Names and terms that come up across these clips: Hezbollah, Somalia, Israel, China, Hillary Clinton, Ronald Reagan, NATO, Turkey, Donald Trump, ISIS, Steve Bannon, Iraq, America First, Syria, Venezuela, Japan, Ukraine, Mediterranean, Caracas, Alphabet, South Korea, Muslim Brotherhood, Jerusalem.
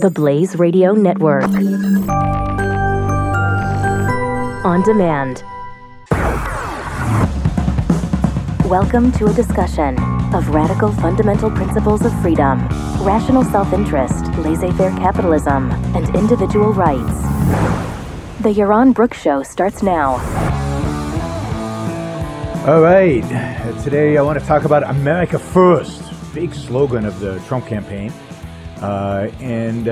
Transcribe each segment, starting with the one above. The Blaze Radio Network. On demand. Welcome to a discussion of radical fundamental principles of freedom, rational self-interest, laissez-faire capitalism, and individual rights. The Yaron Brook Show starts now. All right. Today I want to talk about America First, big slogan of the Trump campaign.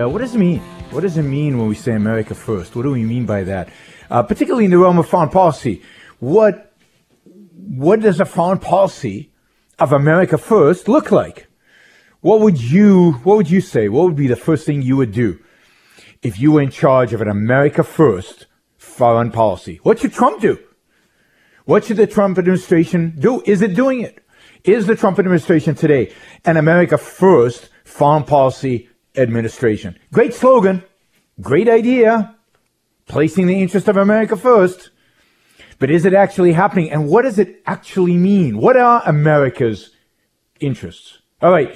What does it mean? What does it mean when we say America First? What do we mean by that? Particularly in the realm of foreign policy. What does a foreign policy of America First look like? What would you say? What would be the first thing you would do if you were in charge of an America First foreign policy? What should Trump do? What should the Trump administration do? Is it doing it? Is the Trump administration today an America First foreign policy administration? Great slogan, great idea, placing the interest of America first. But is it actually happening? And what does it actually mean? What are America's interests? All right,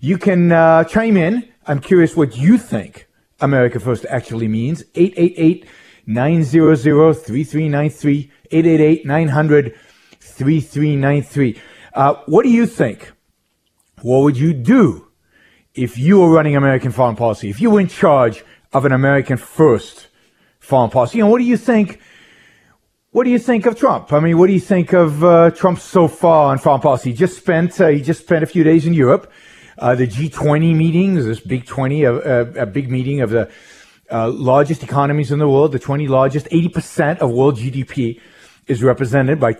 you can chime in. I'm curious what you think America First actually means. 888-900-3393, 888-900-3393. What do you think? What would you do if you were running American foreign policy? If you were in charge of an American First foreign policy? And what do you think? What do you think of Trump? I mean, what do you think of Trump so far on foreign policy? He just spent a few days in Europe. The G20 meetings, this big 20, a big meeting of the largest economies in the world, the 20 largest. 80% of world GDP is represented by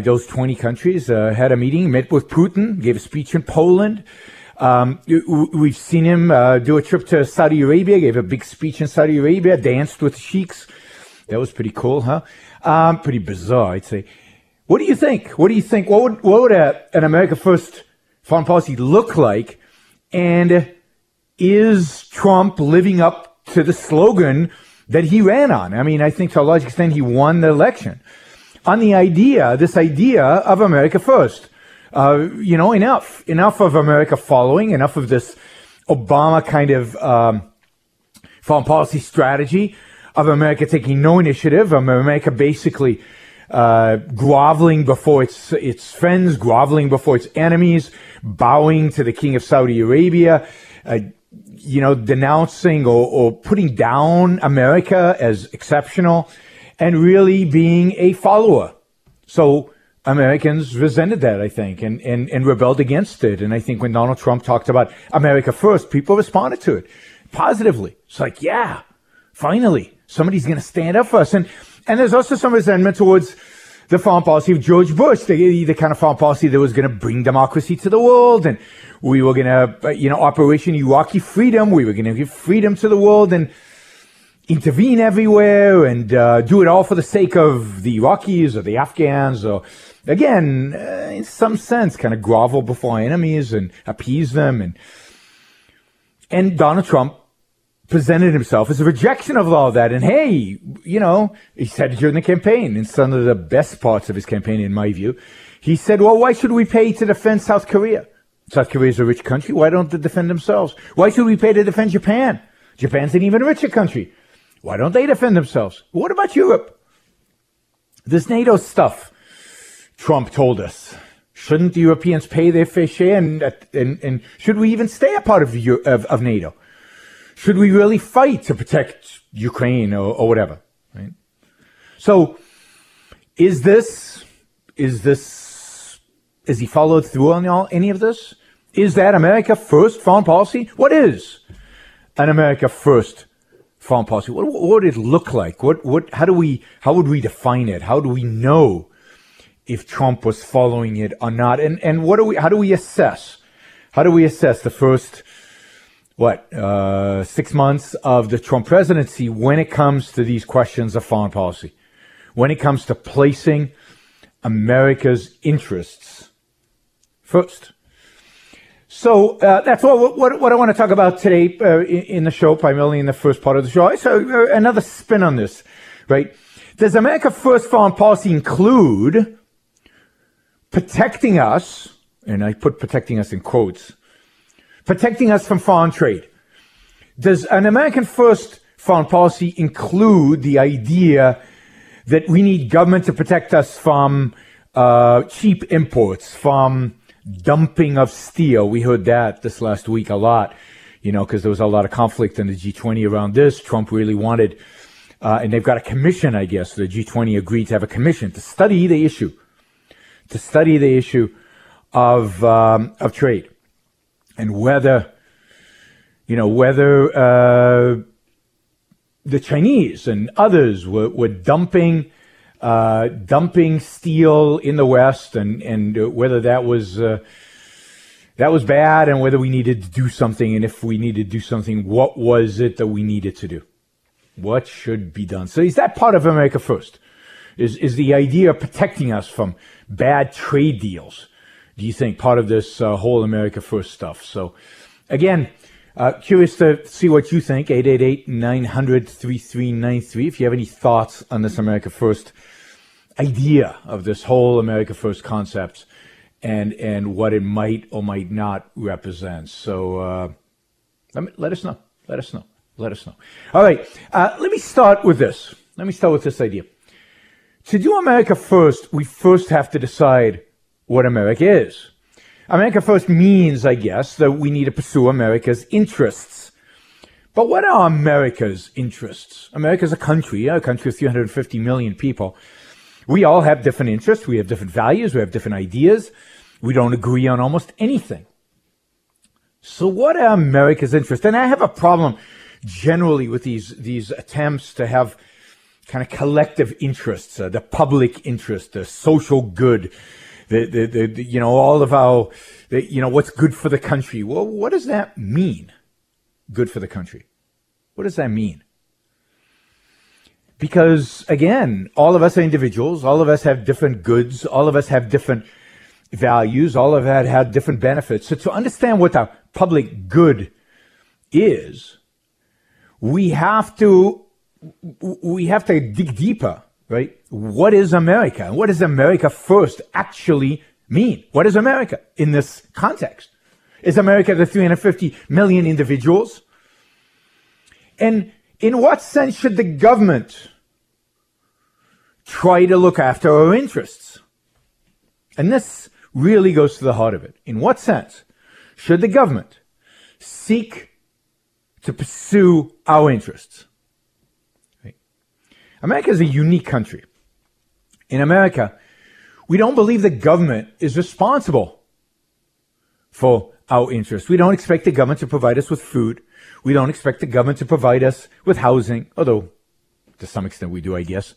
those 20 countries. Had a meeting, met with Putin, gave a speech in Poland. We've seen him do a trip to Saudi Arabia, gave a big speech in Saudi Arabia, danced with sheikhs. That was pretty cool, huh? Pretty bizarre, I'd say. What do you think? What do you think? What would an America First foreign policy look like? And is Trump living up to the slogan that he ran on? I mean, I think to a large extent he won the election on this idea of America First. Enough of America following, enough of this Obama kind of foreign policy strategy of America taking no initiative, of America basically groveling before its friends, groveling before its enemies, bowing to the king of Saudi Arabia, denouncing or putting down America as exceptional, and really being a follower. So Americans resented that, I think, and rebelled against it. And I think when Donald Trump talked about America First, people responded to it positively. It's like, yeah, finally, somebody's going to stand up for us. And there's also some resentment towards the foreign policy of George Bush, the kind of foreign policy that was going to bring democracy to the world. And we were going to, Operation Iraqi Freedom. We were going to give freedom to the world and intervene everywhere and do it all for the sake of the Iraqis or the Afghans, or again, in some sense, kind of grovel before our enemies and appease them. And Donald Trump presented himself as a rejection of all that. And hey, he said during the campaign, in some of the best parts of his campaign, in my view, he said, well, why should we pay to defend South Korea? South Korea is a rich country. Why don't they defend themselves? Why should we pay to defend Japan? Japan's an even richer country. Why don't they defend themselves? What about Europe? This NATO stuff, Trump told us. Shouldn't the Europeans pay their fair share? And should we even stay a part of NATO? Should we really fight to protect Ukraine or whatever? Right? So is he followed through on any of this? Is that America First foreign policy? What is an America First foreign policy? What would it look like? How would we define it? How do we know if Trump was following it or not? And how do we assess the first 6 months of the Trump presidency when it comes to these questions of foreign policy, when it comes to placing America's interests first? So that's all. What I want to talk about today in the show, primarily in the first part of the show. So another spin on this, right? Does America First foreign policy include protecting us? And I put protecting us in quotes. Protecting us from foreign trade, Does an American first foreign policy include the idea that we need government to protect us from cheap imports, from dumping of steel? We heard that this last week a lot, you know, because there was a lot of conflict in the G20 around this. Trump really wanted, and they've got a commission, I guess. The G20 agreed to have a commission to study the issue, of trade, and whether, you know, whether the Chinese and others were dumping steel in the West, and whether that was bad, and whether we needed to do something, and if we needed to do something, what was it that we needed to do? What should be done? So is that part of America First? Is the idea of protecting us from bad trade deals, do you think, part of this whole America First stuff? So again, curious to see what you think. 888-900-3393. If you have any thoughts on this America First idea, of this whole America First concept, and what it might or might not represent. So let us know. All right. Let me start with this. Let me start with this idea. To do America First, we first have to decide what America is. America First means, I guess, that we need to pursue America's interests. But what are America's interests? America's a country of 350 million people. We all have different interests, we have different values, we have different ideas. We don't agree on almost anything. So what are America's interests? And I have a problem generally with these attempts to have kind of collective interests, the public interest, the social good, the you know, all of our, you know, what's good for the country. Well, what does that mean? Good for the country. What does that mean? Because again, all of us are individuals. All of us have different goods. All of us have different values. All of us have different benefits. So to understand what our public good is, we have to dig deeper. Right? What is America? And what does America First actually mean? What is America in this context? Is America the 350 million individuals? And in what sense should the government try to look after our interests? And this really goes to the heart of it. In what sense should the government seek to pursue our interests? America is a unique country. In America, we don't believe the government is responsible for our interests. We don't expect the government to provide us with food. We don't expect the government to provide us with housing, although to some extent we do, I guess.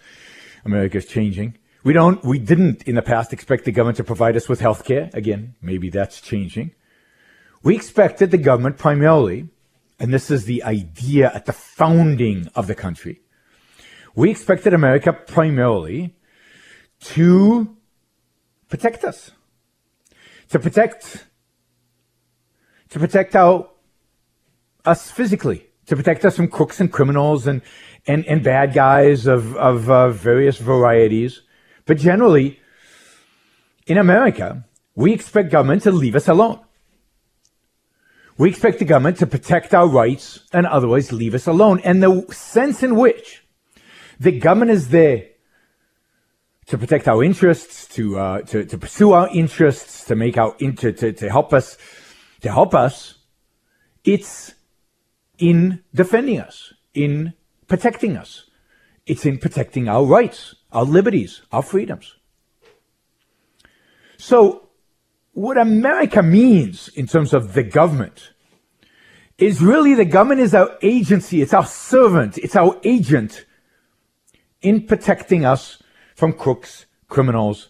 America is changing. We didn't in the past expect the government to provide us with health care. Again, maybe that's changing. We expected the government primarily, and this is the idea at the founding of the country, we expected America primarily to protect us, to protect us physically, to protect us from crooks and criminals and bad guys of various varieties. But generally, in America, we expect government to leave us alone. We expect the government to protect our rights and otherwise leave us alone. And the sense in which the government is there to protect our interests, to pursue our interests, to make our to help us. It's in defending us, in protecting us. It's in protecting our rights, our liberties, our freedoms. So what America means in terms of the government is really the government is our agency, it's our servant, it's our agent, in protecting us from crooks, criminals,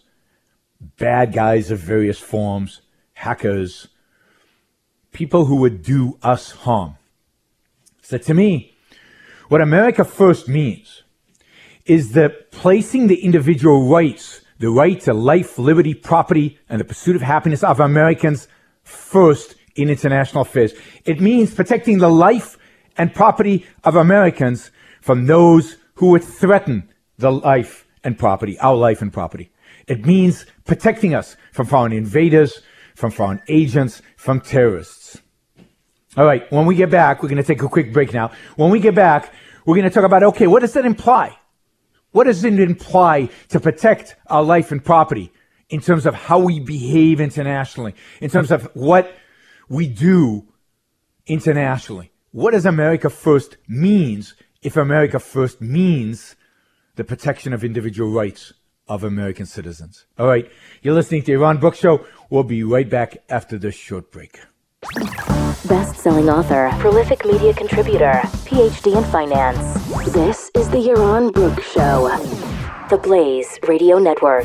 bad guys of various forms, hackers, people who would do us harm. So to me, what America First means is that placing the individual rights, the right to life, liberty, property, and the pursuit of happiness of Americans first in international affairs. It means protecting the life and property of Americans from those who would threaten the life and property, our life and property. It means protecting us from foreign invaders, from foreign agents, from terrorists. All right, when we get back, we're going to take a quick break now. When we get back, we're going to talk about, okay, what does that imply? What does it imply to protect our life and property in terms of how we behave internationally, in terms of what we do internationally? What does America First means if America First means the protection of individual rights of American citizens? All right, you're listening to The Yaron Brook Show. We'll be right back after this short break. Best-selling author, prolific media contributor, PhD in finance. This is The Yaron Brook Show, The Blaze Radio Network.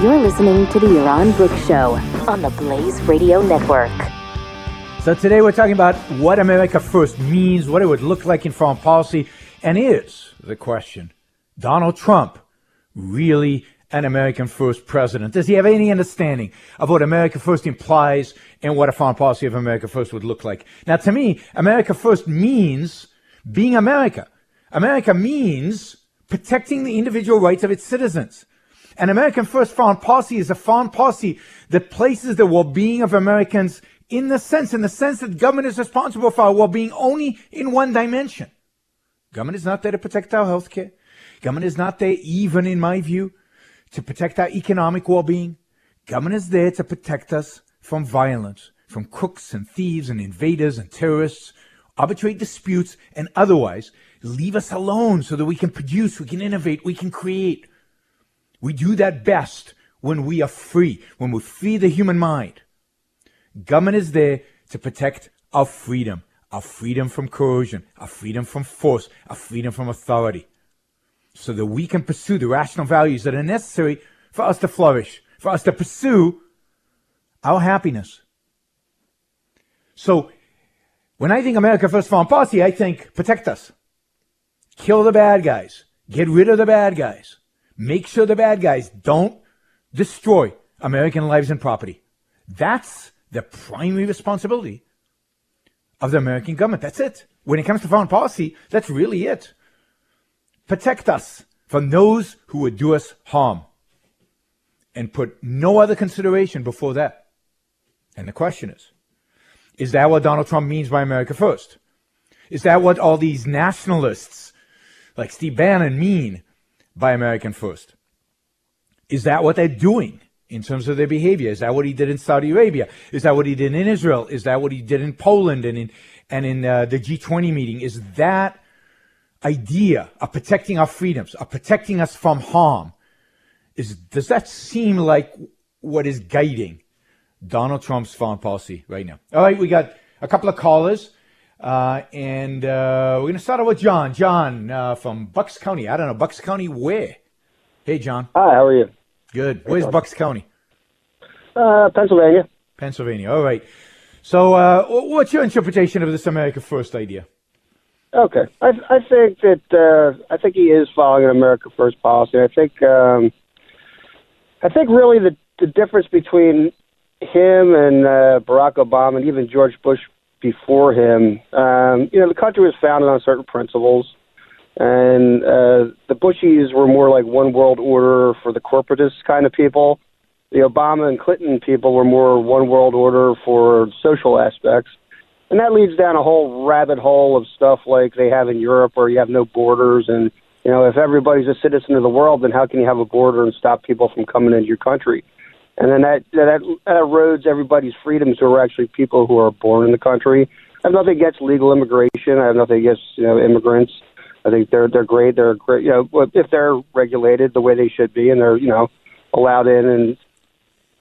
You're listening to The Yaron Brook Show on the Blaze Radio Network. So today we're talking about what America First means, what it would look like in foreign policy, and is the question, Donald Trump really an American First president? Does he have any understanding of what America First implies and what a foreign policy of America First would look like? Now, to me, America First means being America. America means protecting the individual rights of its citizens. An American First foreign policy is a foreign policy that places the well-being of Americans in the sense that government is responsible for our well-being only in one dimension. Government is not there to protect our health care. Government is not there, even in my view, to protect our economic well-being. Government is there to protect us from violence, from crooks and thieves and invaders and terrorists, arbitrate disputes, and otherwise leave us alone so that we can produce, we can innovate, we can create. We do that best when we are free, when we free the human mind. Government is there to protect our freedom from coercion, our freedom from force, our freedom from authority, so that we can pursue the rational values that are necessary for us to flourish, for us to pursue our happiness. So when I think America First foreign policy, I think protect us, kill the bad guys, get rid of the bad guys. Make sure the bad guys don't destroy American lives and property. That's the primary responsibility of the American government. That's it. When it comes to foreign policy, that's really it. Protect us from those who would do us harm, and put no other consideration before that. And the question is that what Donald Trump means by America First? Is that what all these nationalists like Steve Bannon mean by American First? Is that what they're doing in terms of their behavior? Is that what he did in Saudi Arabia? Is that what he did in Israel? Is that what he did in Poland and in the G20 meeting? Is that idea of protecting our freedoms, of protecting us from harm, does that seem like what is guiding Donald Trump's foreign policy right now? All right, we got a couple of callers. We're going to start out with John. John from Bucks County. I don't know, Bucks County where? Hey, John. Hi, how are you? Good. Where's Bucks County? Pennsylvania. Pennsylvania. All right. So what's your interpretation of this America First idea? Okay. I think he is following an America First policy. I think really the difference between him and Barack Obama and even George Bush before him, the country was founded on certain principles, and the Bushies were more like one world order for the corporatist kind of people. The Obama and Clinton people were more one world order for social aspects, and that leads down a whole rabbit hole of stuff like they have in Europe, where you have no borders, and if everybody's a citizen of the world, then how can you have a border and stop people from coming into your country? And then that erodes everybody's freedoms, who are actually people who are born in the country. I have nothing against legal immigration. I have nothing against immigrants. I think they're great. They're great. If they're regulated the way they should be, and they're allowed in and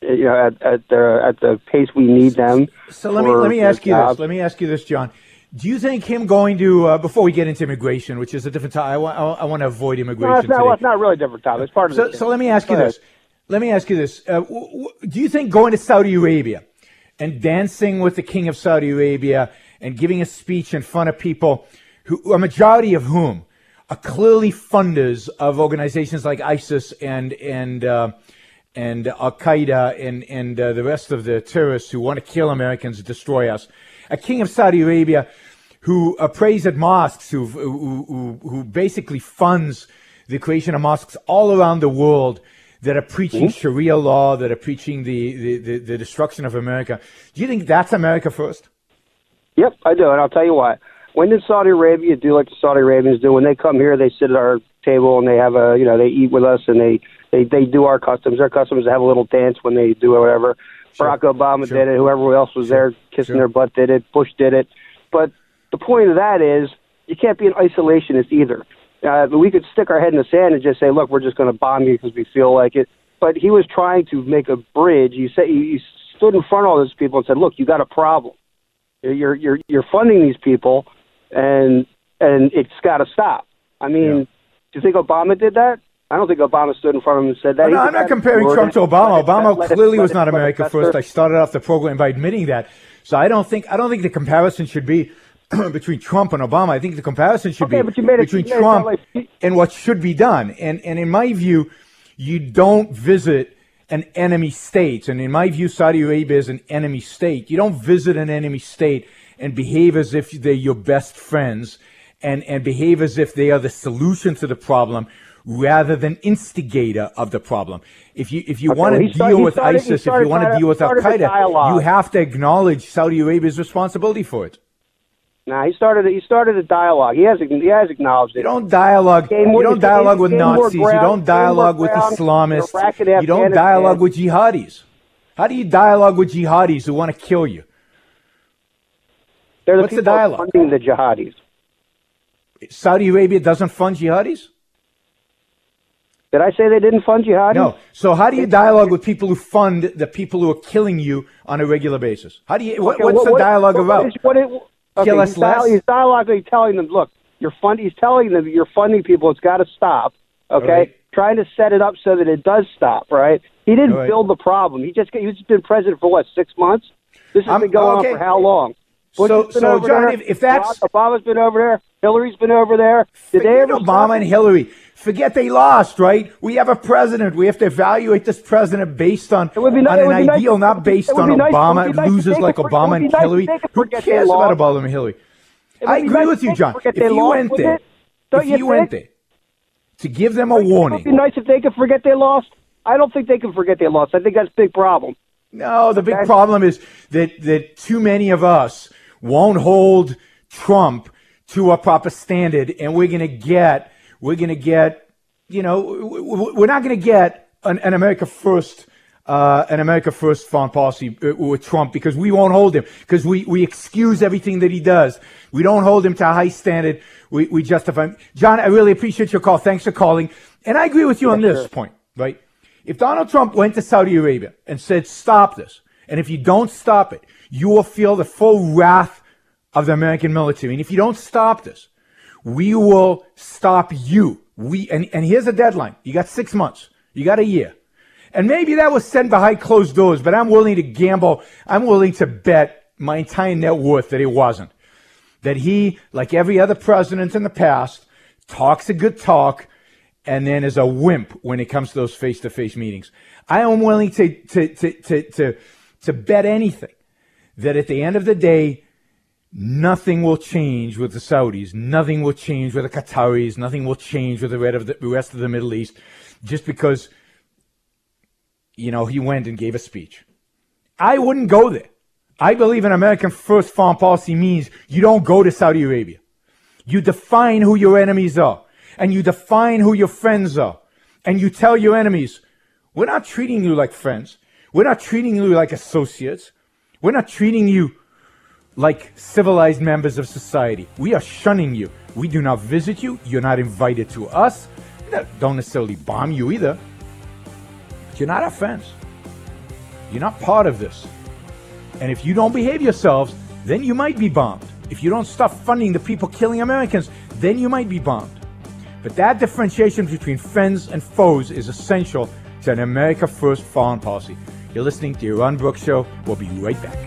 you know, at the pace we need them. So let me ask you this. Let me ask you this, John. Do you think him going to, before we get into immigration, which is a different topic, I want to avoid immigration today. Well, it's not really a different topic. It's part of the so let me ask you this. Let me ask you this. Do you think going to Saudi Arabia and dancing with the king of Saudi Arabia and giving a speech in front of people, who a majority of whom are clearly funders of organizations like ISIS and Al-Qaeda and the rest of the terrorists who want to kill Americans and destroy us, a king of Saudi Arabia who prays at mosques, who basically funds the creation of mosques all around the world that are preaching Sharia law, that are preaching the destruction of America. Do you think that's America first? Yep, I do, and I'll tell you why. When did Saudi Arabia do like the Saudi Arabians do? When they come here, they sit at our table and they have a, you know, they eat with us and they do our customs. Their customs have a little dance when they do whatever. Barack Obama did it. Whoever else was there kissing their butt did it. Bush did it. But the point of that is you can't be an isolationist either. But we could stick our head in the sand and just say, look, we're just going to bomb you because we feel like it. But he was trying to make a bridge. He stood in front of all those people and said, look, you got a problem. You're funding these people, and it's got to stop. I mean, do you think Obama did that? I don't think Obama stood in front of him and said that. No, I'm not comparing Trump to Obama. Obama clearly was not America first. I started off the program by admitting that. So I don't think the comparison should be between Trump and Obama. I think the comparison should be between Trump and what should be done. And in my view, you don't visit an enemy state. And in my view, Saudi Arabia is an enemy state. You don't visit an enemy state and behave as if they're your best friends and behave as if they are the solution to the problem, rather than instigator of the problem. If you want to deal with ISIS, if you want to deal with Al-Qaeda, you have to acknowledge Saudi Arabia's responsibility for it. Nah, he started a dialogue. He has acknowledged it. You don't dialogue with Nazis. You don't dialogue with Islamists. You don't dialogue with jihadis. How do you dialogue with jihadis who want to kill you? What's the dialogue? Funding the jihadis. Saudi Arabia doesn't fund jihadis? Did I say they didn't fund jihadis? No. So how do you dialogue with people who fund the people who are killing you on a regular basis? How do you? What's the dialogue about? Kill us less? He's dialogically telling them, look, he's telling them you're funding people. It's got to stop. Okay. Right. Trying to set it up so that it does stop. Right. He didn't build the problem. He's been president for what, 6 months? This has been going on for how long? So John, if that's Obama's been over there, Hillary's been over there. Obama and Hillary. Forget they lost, right? We have a president. We have to evaluate this president based on an ideal, not based on Obama. Losers like Obama and Hillary. Who cares about Obama and Hillary? I agree with you, John. If you went there to give them a warning, it would be nice if they could forget they lost. I don't think they can forget they lost. I think that's a big problem. No, the big problem is that too many of us won't hold Trump to a proper standard, and we're not going to get an America first, foreign policy with Trump, because we won't hold him, because we excuse everything that he does. We don't hold him to a high standard. We justify him. John, I really appreciate your call. Thanks for calling. And I agree with you on this point, right? If Donald Trump went to Saudi Arabia and said, stop this, and if you don't stop it, you will feel the full wrath of the American military. And if you don't stop this, we will stop you. And here's a deadline. You got 6 months. You got a year. And maybe that was said behind closed doors, but I'm willing to gamble. I'm willing to bet my entire net worth that it wasn't. That he, like every other president in the past, talks a good talk and then is a wimp when it comes to those face-to-face meetings. I am willing to bet anything that at the end of the day, nothing will change with the Saudis. Nothing will change with the Qataris. Nothing will change with the rest of the Middle East, just because, you know, he went and gave a speech. I wouldn't go there. I believe an American first foreign policy means you don't go to Saudi Arabia. You define who your enemies are, and you define who your friends are, and you tell your enemies, we're not treating you like friends. We're not treating you like associates. We're not treating you like civilized members of society. We are shunning you. We do not visit you. You're not invited to us. Don't necessarily bomb you either. But you're not our friends. You're not part of this. And if you don't behave yourselves, then you might be bombed. If you don't stop funding the people killing Americans, then you might be bombed. But that differentiation between friends and foes is essential to an America First foreign policy. You're listening to The Yaron Brook Show. We'll be right back.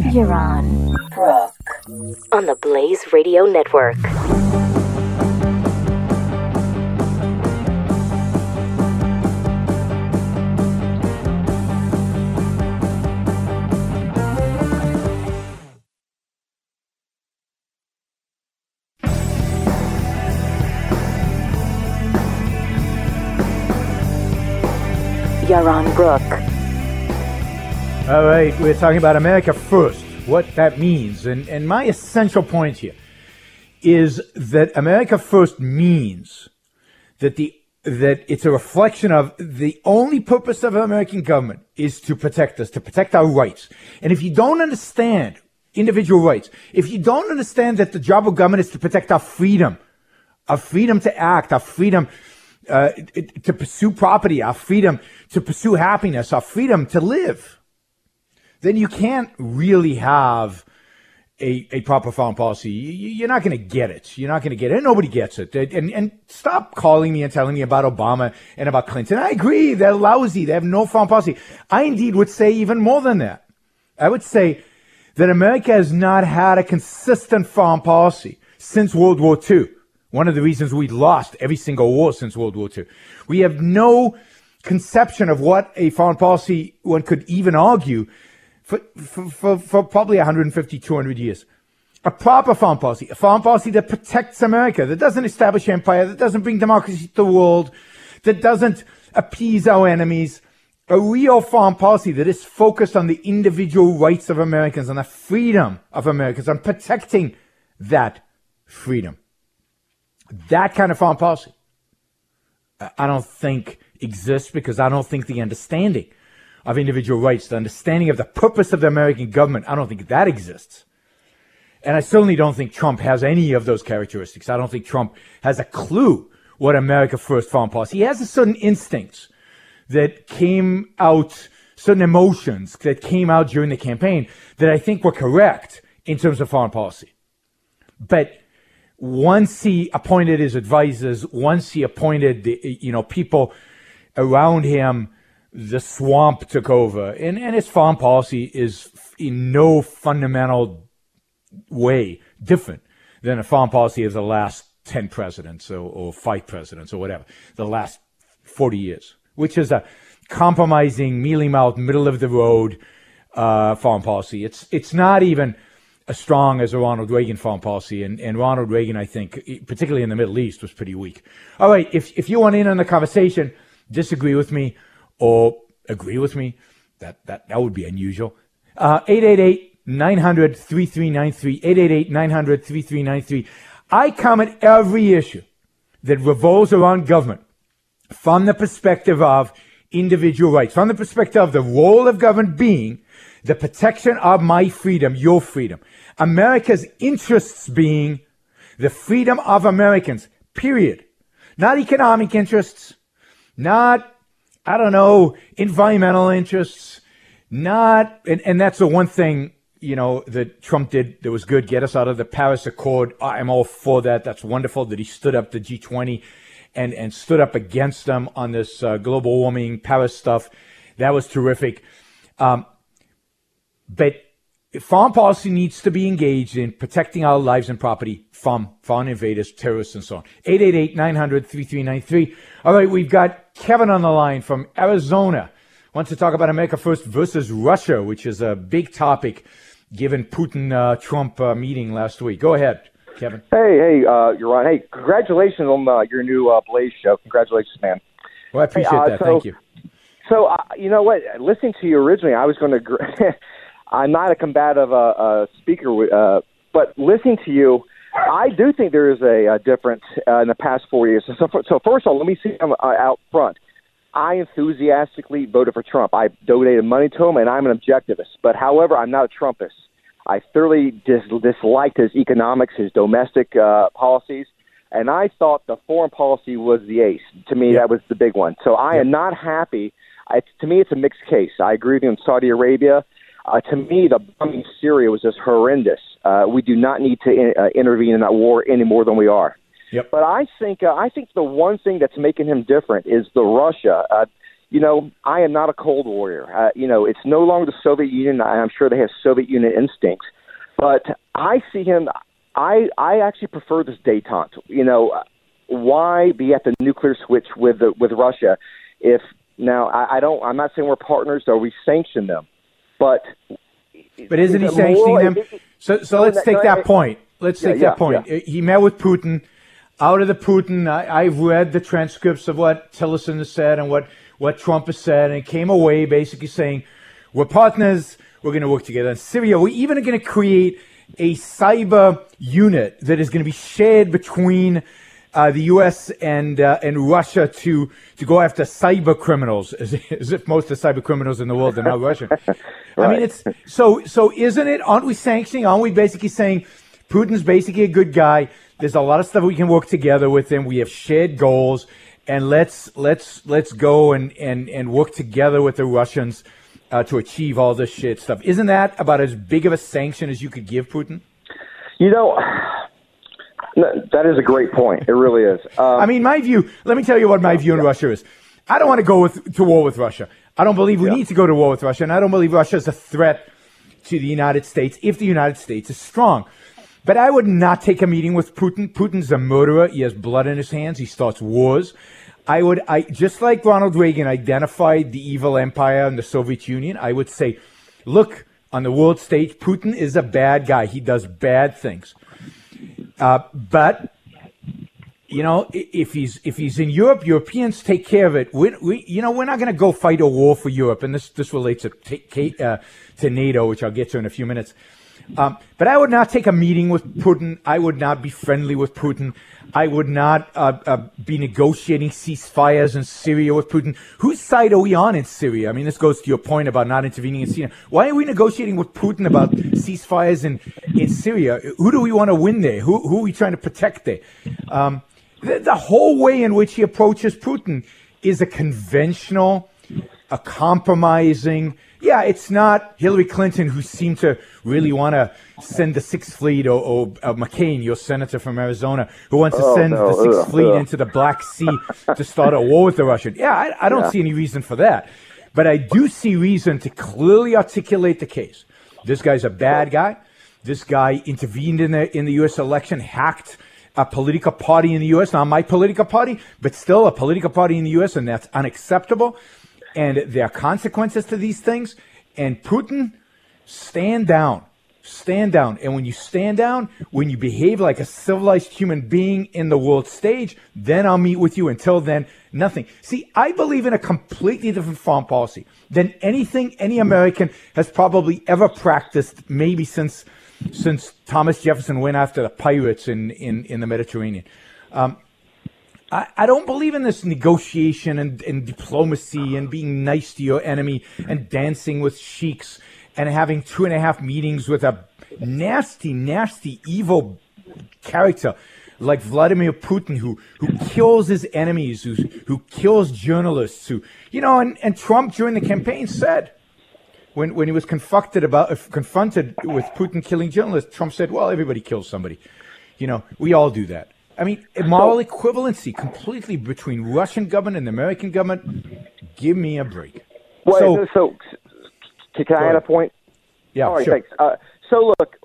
Yaron Brook on the Blaze Radio Network. Yaron Brook. All right, we're talking about America First, what that means. And my essential point here is that America First means that it's a reflection of the only purpose of an American government is to protect us, to protect our rights. And if you don't understand individual rights, if you don't understand that the job of government is to protect our freedom to act, our freedom to pursue property, our freedom to pursue happiness, our freedom to live, then you can't really have a proper foreign policy. You're not going to get it. You're not going to get it. Nobody gets it. And stop calling me and telling me about Obama and about Clinton. I agree. They're lousy. They have no foreign policy. I indeed would say even more than that. I would say that America has not had a consistent foreign policy since World War II. One of the reasons we lost every single war since World War II. We have no conception of what a foreign policy, one could even argue, for probably 150, 200 years. A proper foreign policy, a foreign policy that protects America, that doesn't establish empire, that doesn't bring democracy to the world, that doesn't appease our enemies. A real foreign policy that is focused on the individual rights of Americans, on the freedom of Americans, on protecting that freedom. That kind of foreign policy, I don't think exists, because I don't think the understanding of individual rights, the understanding of the purpose of the American government, I don't think that exists. And I certainly don't think Trump has any of those characteristics. I don't think Trump has a clue what America First foreign policy. He has a certain instincts that came out, certain emotions that came out during the campaign that I think were correct in terms of foreign policy. But once he appointed his advisors, once he appointed the, people around him, the swamp took over, and his foreign policy is in no fundamental way different than a foreign policy of the last 10 presidents or 5 presidents or whatever, the last 40 years, which is a compromising, mealy-mouthed, middle-of-the-road foreign policy. It's not even as strong as a Ronald Reagan foreign policy. And Ronald Reagan, I think, particularly in the Middle East, was pretty weak. All right, if you want in on the conversation, disagree with me or agree with me, that would be unusual. 888-900-3393, 888-900-3393. I comment every issue that revolves around government from the perspective of individual rights, from the perspective of the role of government being the protection of my freedom, your freedom. America's interests being the freedom of Americans, period. Not economic interests, not, environmental interests, not, and that's the one thing, that Trump did that was good, get us out of the Paris Accord. I'm all for that. That's wonderful that he stood up to G20 and stood up against them on this global warming Paris stuff. That was terrific. But foreign policy needs to be engaged in protecting our lives and property from foreign invaders, terrorists, and so on. 888-900-3393. All right, we've got Kevin on the line from Arizona. Wants to talk about America First versus Russia, which is a big topic given Putin-Trump meeting last week. Go ahead, Kevin. Hey, Yaron. Hey, congratulations on your new Blaze show. Congratulations, man. Well, I appreciate that. Thank you. So, you know what? Listening to you originally, I was going to... I'm not a combative speaker, but listening to you, I do think there is a difference in the past 4 years. So first of all, let me see out front. I enthusiastically voted for Trump. I donated money to him, and I'm an objectivist. But however, I'm not a Trumpist. I thoroughly disliked his economics, his domestic policies, and I thought the foreign policy was the ace. To me, that was the big one. So I am not happy To me, it's a mixed case. I agree with you on Saudi Arabia. To me, the bombing in Syria was just horrendous. We do not need to intervene in that war any more than we are. Yep. But I think the one thing that's making him different is the Russia. I am not a Cold Warrior. It's no longer the Soviet Union. I'm sure they have Soviet Union instincts. But I see him – I actually prefer this détente. Why be at the nuclear switch with Russia if – I'm not saying we're partners or we sanction them. But isn't he sanctioning them? So let's take that point. He met with Putin. Out of the Putin, I've read the transcripts of what Tillerson has said and what Trump has said, and came away basically saying, we're partners, we're going to work together in Syria. We're even going to create a cyber unit that is going to be shared between the U.S. and Russia to go after cyber criminals, as if most of the cyber criminals in the world are now Russian. Right. I mean, it's so isn't it? Aren't we sanctioning? Aren't we basically saying Putin's basically a good guy? There's a lot of stuff we can work together with him. We have shared goals, and let's go and work together with the Russians to achieve all this shit stuff. Isn't that about as big of a sanction as you could give Putin? That is a great point. It really is. My view. Let me tell you what my view on Russia is. I don't want to go to war with Russia. I don't believe we need to go to war with Russia, and I don't believe Russia is a threat to the United States if the United States is strong. But I would not take a meeting with Putin. Putin's a murderer. He has blood in his hands. He starts wars. I just like Ronald Reagan identified the evil empire and the Soviet Union, I would say, look, on the world stage, Putin is a bad guy. He does bad things. But, if he's in Europe, Europeans take care of it. We're not going to go fight a war for Europe. And this relates to NATO, which I'll get to in a few minutes. But I would not take a meeting with Putin. I would not be friendly with Putin. I would not be negotiating ceasefires in Syria with Putin. Whose side are we on in Syria? I mean, this goes to your point about not intervening in Syria. Why are we negotiating with Putin about ceasefires in Syria? Who do we want to win there? Who are we trying to protect there? The whole way in which he approaches Putin is a conventional, a compromising. Yeah, it's not Hillary Clinton, who seemed to really want to send the Sixth Fleet, or McCain, your senator from Arizona, who wants to send the Sixth Fleet into the Black Sea to start a war with the Russians. Yeah, I don't see any reason for that. But I do see reason to clearly articulate the case. This guy's a bad guy. This guy intervened in the U.S. election, hacked a political party in the U.S., not my political party, but still a political party in the U.S., and that's unacceptable. And there are consequences to these things. And Putin, stand down. Stand down. And when you stand down, when you behave like a civilized human being in the world stage, then I'll meet with you. Until then, nothing. See, I believe in a completely different foreign policy than anything any American has probably ever practiced, maybe since Thomas Jefferson went after the pirates in the Mediterranean. I don't believe in this negotiation and diplomacy and being nice to your enemy and dancing with sheiks and having 2.5 meetings with a nasty, nasty, evil character like Vladimir Putin, who kills his enemies, who kills journalists, and Trump during the campaign said, when he was confronted with Putin killing journalists, Trump said, well, everybody kills somebody. We all do that. I mean, moral equivalency completely between Russian government and the American government. Give me a break. Well, so can I add a point? Yeah, all right, sure. Thanks. Look,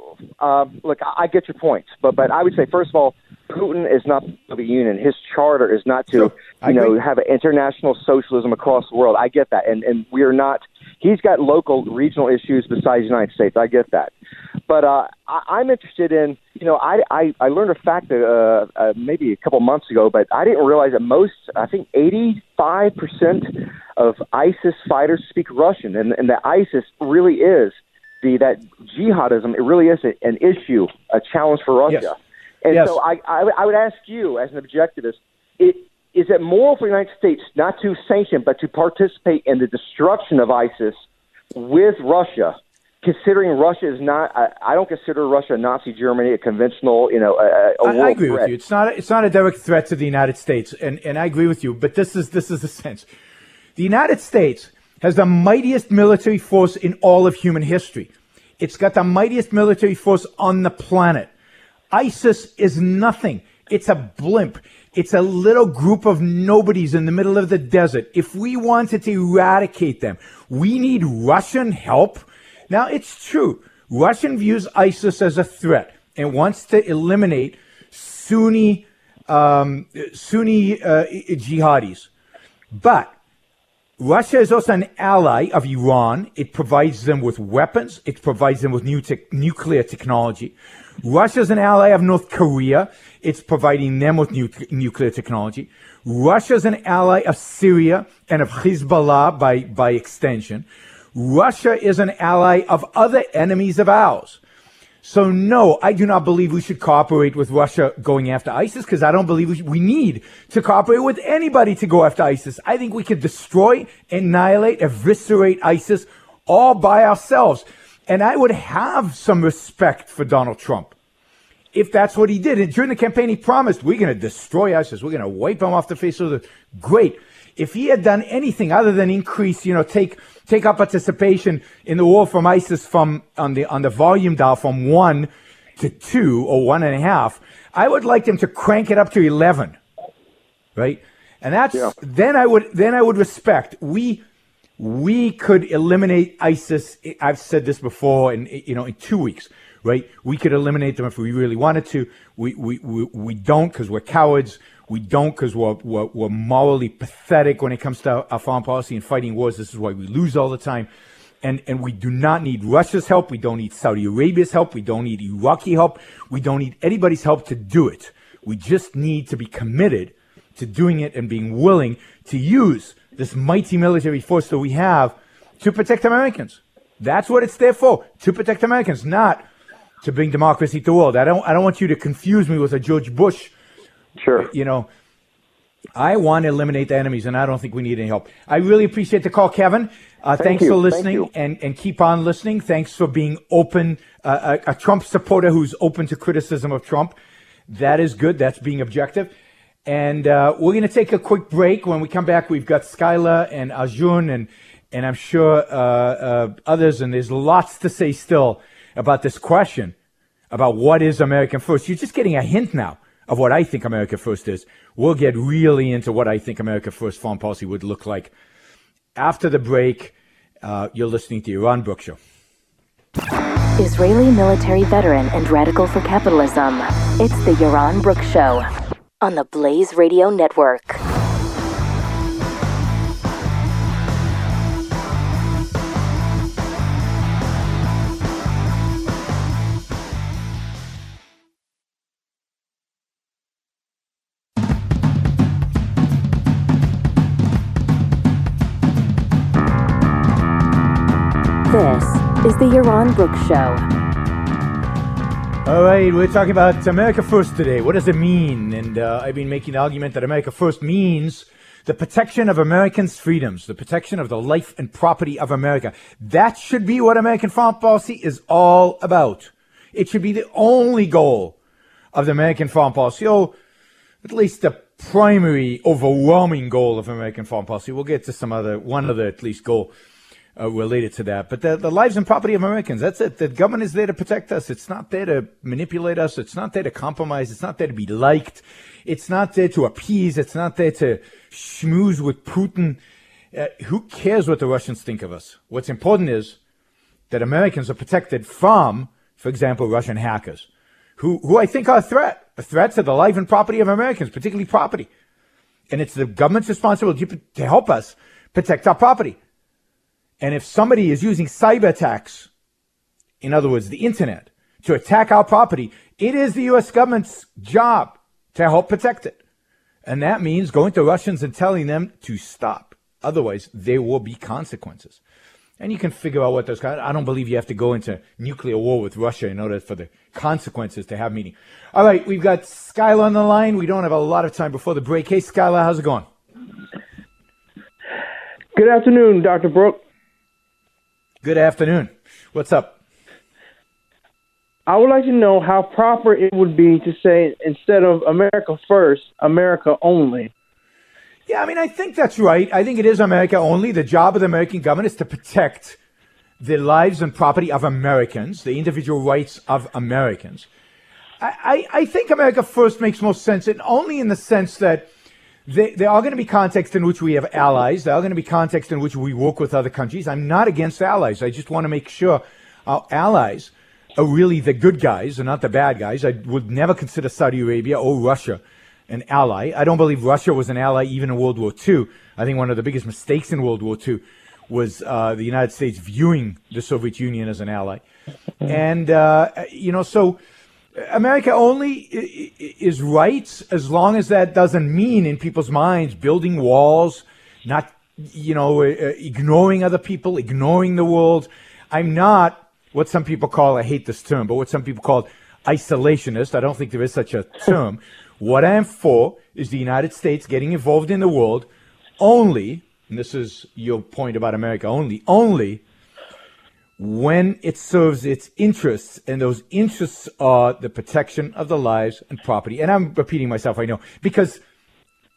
I get your points, but I would say, first of all, Putin is not the Soviet Union. His charter is not to have an international socialism across the world. I get that, and we are not. He's got local, regional issues besides the United States. I get that. But I'm interested in, I learned a fact that, maybe a couple months ago, but I didn't realize that I think 85% of ISIS fighters speak Russian. And that ISIS really is, that jihadism, it really is an issue, a challenge for Russia. Yes. And yes. So I would ask you, as an objectivist, is it moral for the United States not to sanction but to participate in the destruction of ISIS with Russia, considering Russia is not – I don't consider Russia Nazi Germany, a conventional – a world I agree threat. With you. It's not a direct threat to the United States, and I agree with you. But this is the sense. The United States has the mightiest military force in all of human history. It's got the mightiest military force on the planet. ISIS is nothing. It's a blimp. It's a little group of nobodies in the middle of the desert. If we wanted to eradicate them, we need Russian help. Now, it's true. Russia views ISIS as a threat and wants to eliminate Sunni jihadis. But Russia is also an ally of Iran. It provides them with weapons. It provides them with new nuclear technology. Russia is an ally of North Korea. It's providing them with new nuclear technology. Russia is an ally of Syria and of Hezbollah by extension. Russia is an ally of other enemies of ours. So no, I do not believe we should cooperate with Russia going after ISIS, because I don't believe we need to cooperate with anybody to go after ISIS. I think we could destroy, annihilate, eviscerate ISIS all by ourselves. And I would have some respect for Donald Trump if that's what he did. And during the campaign, he promised, we're going to destroy ISIS. We're going to wipe him off the face of the... Great. If he had done anything other than increase, take our participation in the war from ISIS from on the volume dial from 1 to 2 or 1.5, I would like them to crank it up to 11, right? And that's then I would respect. We could eliminate ISIS. I've said this before, in 2 weeks, right? We could eliminate them if we really wanted to. We don't, because we're cowards. We don't, because we're morally pathetic when it comes to our foreign policy and fighting wars. This is why we lose all the time. And we do not need Russia's help. We don't need Saudi Arabia's help. We don't need Iraqi help. We don't need anybody's help to do it. We just need to be committed to doing it and being willing to use this mighty military force that we have to protect Americans. That's what it's there for, to protect Americans, not to bring democracy to the world. I don't want you to confuse me with a George Bush. Sure. I want to eliminate the enemies, and I don't think we need any help. I really appreciate the call, Kevin. Thanks for listening, and keep on listening. Thanks for being open, a Trump supporter who's open to criticism of Trump. That is good. That's being objective. And we're going to take a quick break. When we come back, we've got Skylar and Arjun and I'm sure others, and there's lots to say still about this question, about what is America first. You're just getting a hint now of what I think America First is. We'll get really into what I think America First foreign policy would look like. After the break, you're listening to The Yaron Brook Show. Israeli military veteran and radical for capitalism. It's The Yaron Brook Show on the Blaze Radio Network. This is The Yaron Brook Show. All right, we're talking about America First today. What does it mean? And I've been making the argument that America First means the protection of Americans' freedoms, the protection of the life and property of America. That should be what American foreign policy is all about. It should be the only goal of the American foreign policy, or at least the primary overwhelming goal of American foreign policy. We'll get to some other, one other at least goal related to that, but the lives and property of Americans, that's it. The government is there to protect us. It's not there to manipulate us. It's not there to compromise. It's not there to be liked. It's not there to appease. It's not there to schmooze with Putin. Who cares what the Russians think of us? What's important is that Americans are protected from, for example, Russian hackers, who I think are a threat to the life and property of Americans, particularly property. And it's the government's responsibility to help us protect our property. And if somebody is using cyber attacks, in other words, the internet, to attack our property, it is the U.S. government's job to help protect it. And that means going to Russians and telling them to stop. Otherwise, there will be consequences. And you can figure out what those consequences are. I don't believe you have to go into nuclear war with Russia in order for the consequences to have meaning. All right, we've got Skylar on the line. We don't have a lot of time before the break. Hey, Skylar, how's it going? Good afternoon, Dr. Brook. Good afternoon. What's up? I would like to know how proper it would be to say, instead of America first, America only. Yeah, I mean, I think that's right. I think it is America only. The job of the American government is to protect the lives and property of Americans, the individual rights of Americans. I think America First makes most sense, and only in the sense that there are going to be contexts in which we have allies. There are going to be contexts in which we work with other countries. I'm not against allies. I just want to make sure our allies are really the good guys and not the bad guys. I would never consider Saudi Arabia or Russia an ally. I don't believe Russia was an ally even in World War II. I think one of the biggest mistakes in World War II was the United States viewing the Soviet Union as an ally. And, you know, so America only is right as long as that doesn't mean in people's minds building walls, not, you know, ignoring other people, ignoring the world. I'm not what some people call, I hate this term, but what some people call isolationist. I don't think there is such a term. What I am for is the United States getting involved in the world only, and this is your point about America only when it serves its interests, and those interests are the protection of the lives and property. And I'm repeating myself, I know, because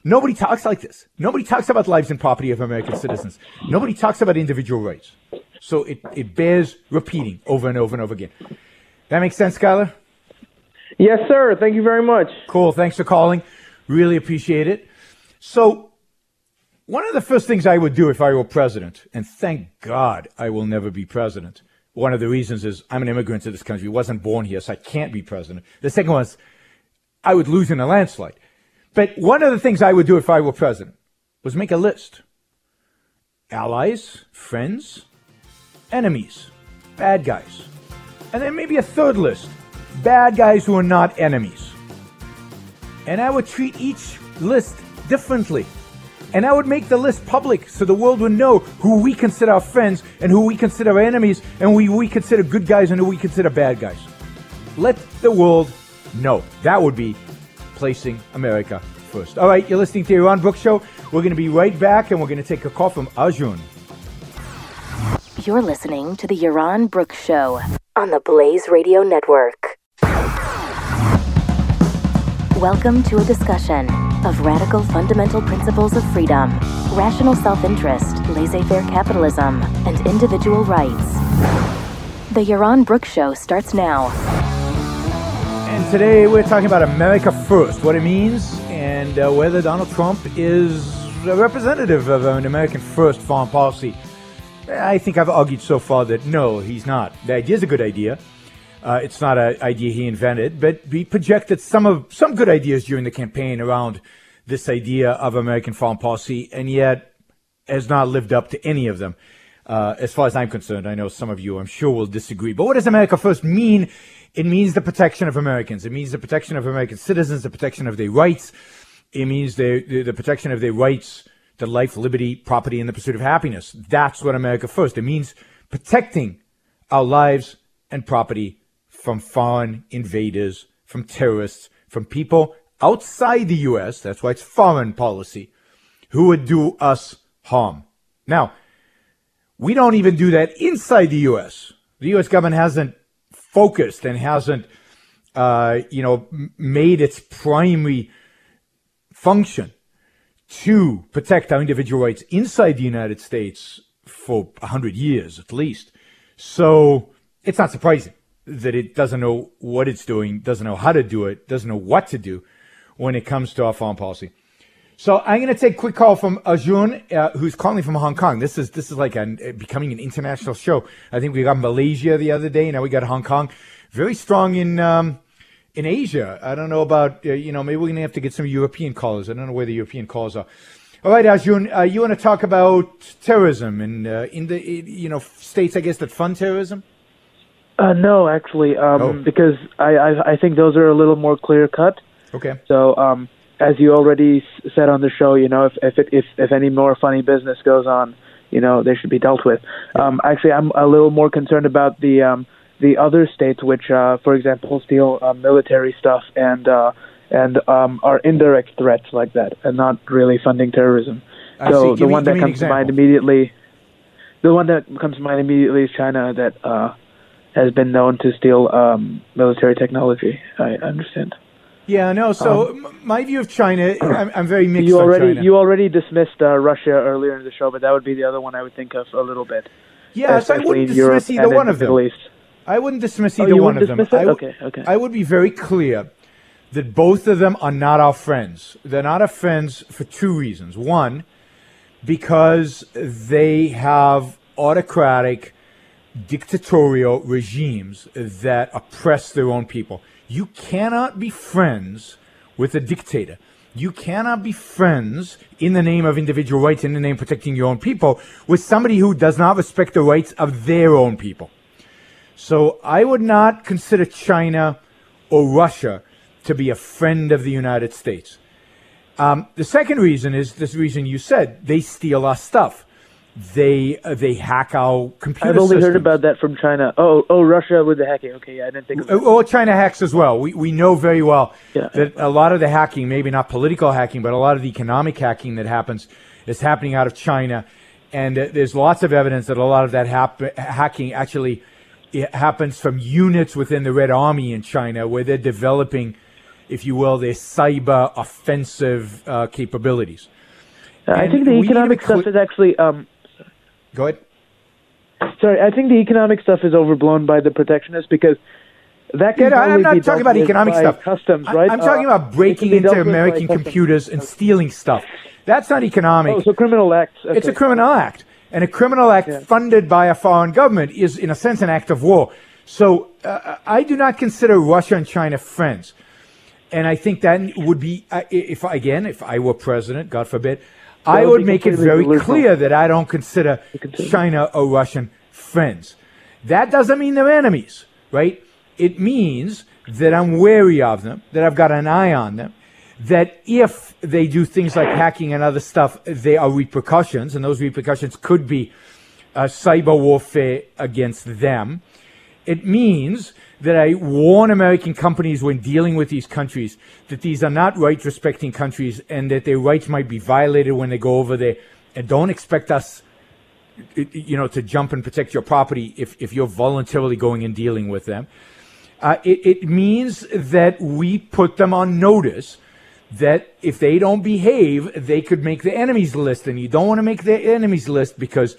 nobody talks like this. Nobody talks about lives and property of American citizens. Nobody talks about individual rights. So it bears repeating over and over and over again. That makes sense, Skylar? Yes, sir. Thank you very much. Cool. Thanks for calling. Really appreciate it. So one of the first things I would do if I were president, and thank God I will never be president. One of the reasons is I'm an immigrant to this country. I wasn't born here, so I can't be president. The second one is I would lose in a landslide. But one of the things I would do if I were president was make a list. Allies, friends, enemies, bad guys. And then maybe a third list. Bad guys who are not enemies. And I would treat each list differently. And I would make the list public so the world would know who we consider our friends and who we consider our enemies and who we consider good guys and who we consider bad guys. Let the world know. That would be placing America first. All right, you're listening to The Yaron Brook Show. We're going to be right back, and we're going to take a call from Arjun. You're listening to The Yaron Brook Show on the Blaze Radio Network. Welcome to a discussion of radical fundamental principles of freedom, rational self-interest, laissez-faire capitalism, and individual rights. The Yaron Brook Show starts now. And today we're talking about America First, what it means, and whether Donald Trump is a representative of an American First foreign policy. I think I've argued so far that no, he's not. The idea is a good idea. It's not an idea he invented, but he projected some good ideas during the campaign around this idea of American foreign policy, and yet has not lived up to any of them. As far as I'm concerned, I know some of you, I'm sure, will disagree. But what does America First mean? It means the protection of Americans. It means the protection of American citizens, the protection of their rights. It means the protection of their rights to life, liberty, property, and the pursuit of happiness. That's what America First. It means protecting our lives and property from foreign invaders, from terrorists, from people outside the U.S., that's why it's foreign policy, who would do us harm. Now, we don't even do that inside the U.S. The U.S. government hasn't focused and hasn't, made its primary function to protect our individual rights inside the United States for 100 years at least. So it's not surprising that it doesn't know what it's doing, doesn't know how to do it, doesn't know what to do when it comes to our foreign policy. So I'm going to take a quick call from Arjun, who's calling from Hong Kong. This is like becoming an international show. I think we got Malaysia the other day, now we got Hong Kong. Very strong in Asia. I don't know about, maybe we're going to have to get some European callers. I don't know where the European callers are. All right, Arjun, you want to talk about terrorism and in the, states, I guess, that fund terrorism? No, actually, because I think those are a little more clear-cut. Okay. So, as you already said on the show, if any more funny business goes on, they should be dealt with. Actually, I'm a little more concerned about the other states, which, for example, steal military stuff and are indirect threats like that, and not really funding terrorism. So the one that comes to mind immediately is China, that has been known to steal military technology, I understand. Yeah, no. So my view of China, I'm very mixed on China. You already dismissed Russia earlier in the show, but that would be the other one I would think of a little bit. Yeah, so I wouldn't dismiss either one of them. I wouldn't dismiss either one of them. Okay. I would be very clear that both of them are not our friends. They're not our friends for two reasons. One, because they have autocratic, dictatorial regimes that oppress their own people. You cannot be friends with a dictator. You cannot be friends in the name of individual rights, in the name of protecting your own people, with somebody who does not respect the rights of their own people. So I would not consider China or Russia to be a friend of the United States. The second reason is this reason you said: they steal our stuff. They hack our computer systems. I've only heard about that from China. Oh, Russia with the hacking. Okay, yeah, I didn't think of that. Well, China hacks as well. We know very well that a lot of the hacking, maybe not political hacking, but a lot of the economic hacking that happens is happening out of China. And there's lots of evidence that a lot of that hacking actually happens from units within the Red Army in China, where they're developing, if you will, their cyber offensive capabilities. I think the economic stuff is actually... Go ahead. Sorry, I think the economic stuff is overblown by the protectionists, because that can only be dealt with. I'm not talking about economic stuff. Customs, right? I'm talking about breaking into American computers and stealing stuff. That's not economic. Oh, so criminal acts. Okay. It's a criminal act. And a criminal act funded by a foreign government is, in a sense, an act of war. So I do not consider Russia and China friends. And I think that would be, if I were president, God forbid, I would make it very clear that I don't consider China or Russian friends. That doesn't mean they're enemies, right? It means that I'm wary of them, that I've got an eye on them, that if they do things like hacking and other stuff, there are repercussions, and those repercussions could be cyber warfare against them. It means that I warn American companies when dealing with these countries that these are not rights-respecting countries, and that their rights might be violated when they go over there. And don't expect us, to jump and protect your property if you're voluntarily going and dealing with them. It means that we put them on notice that if they don't behave, they could make the enemies list. And you don't want to make the enemies list because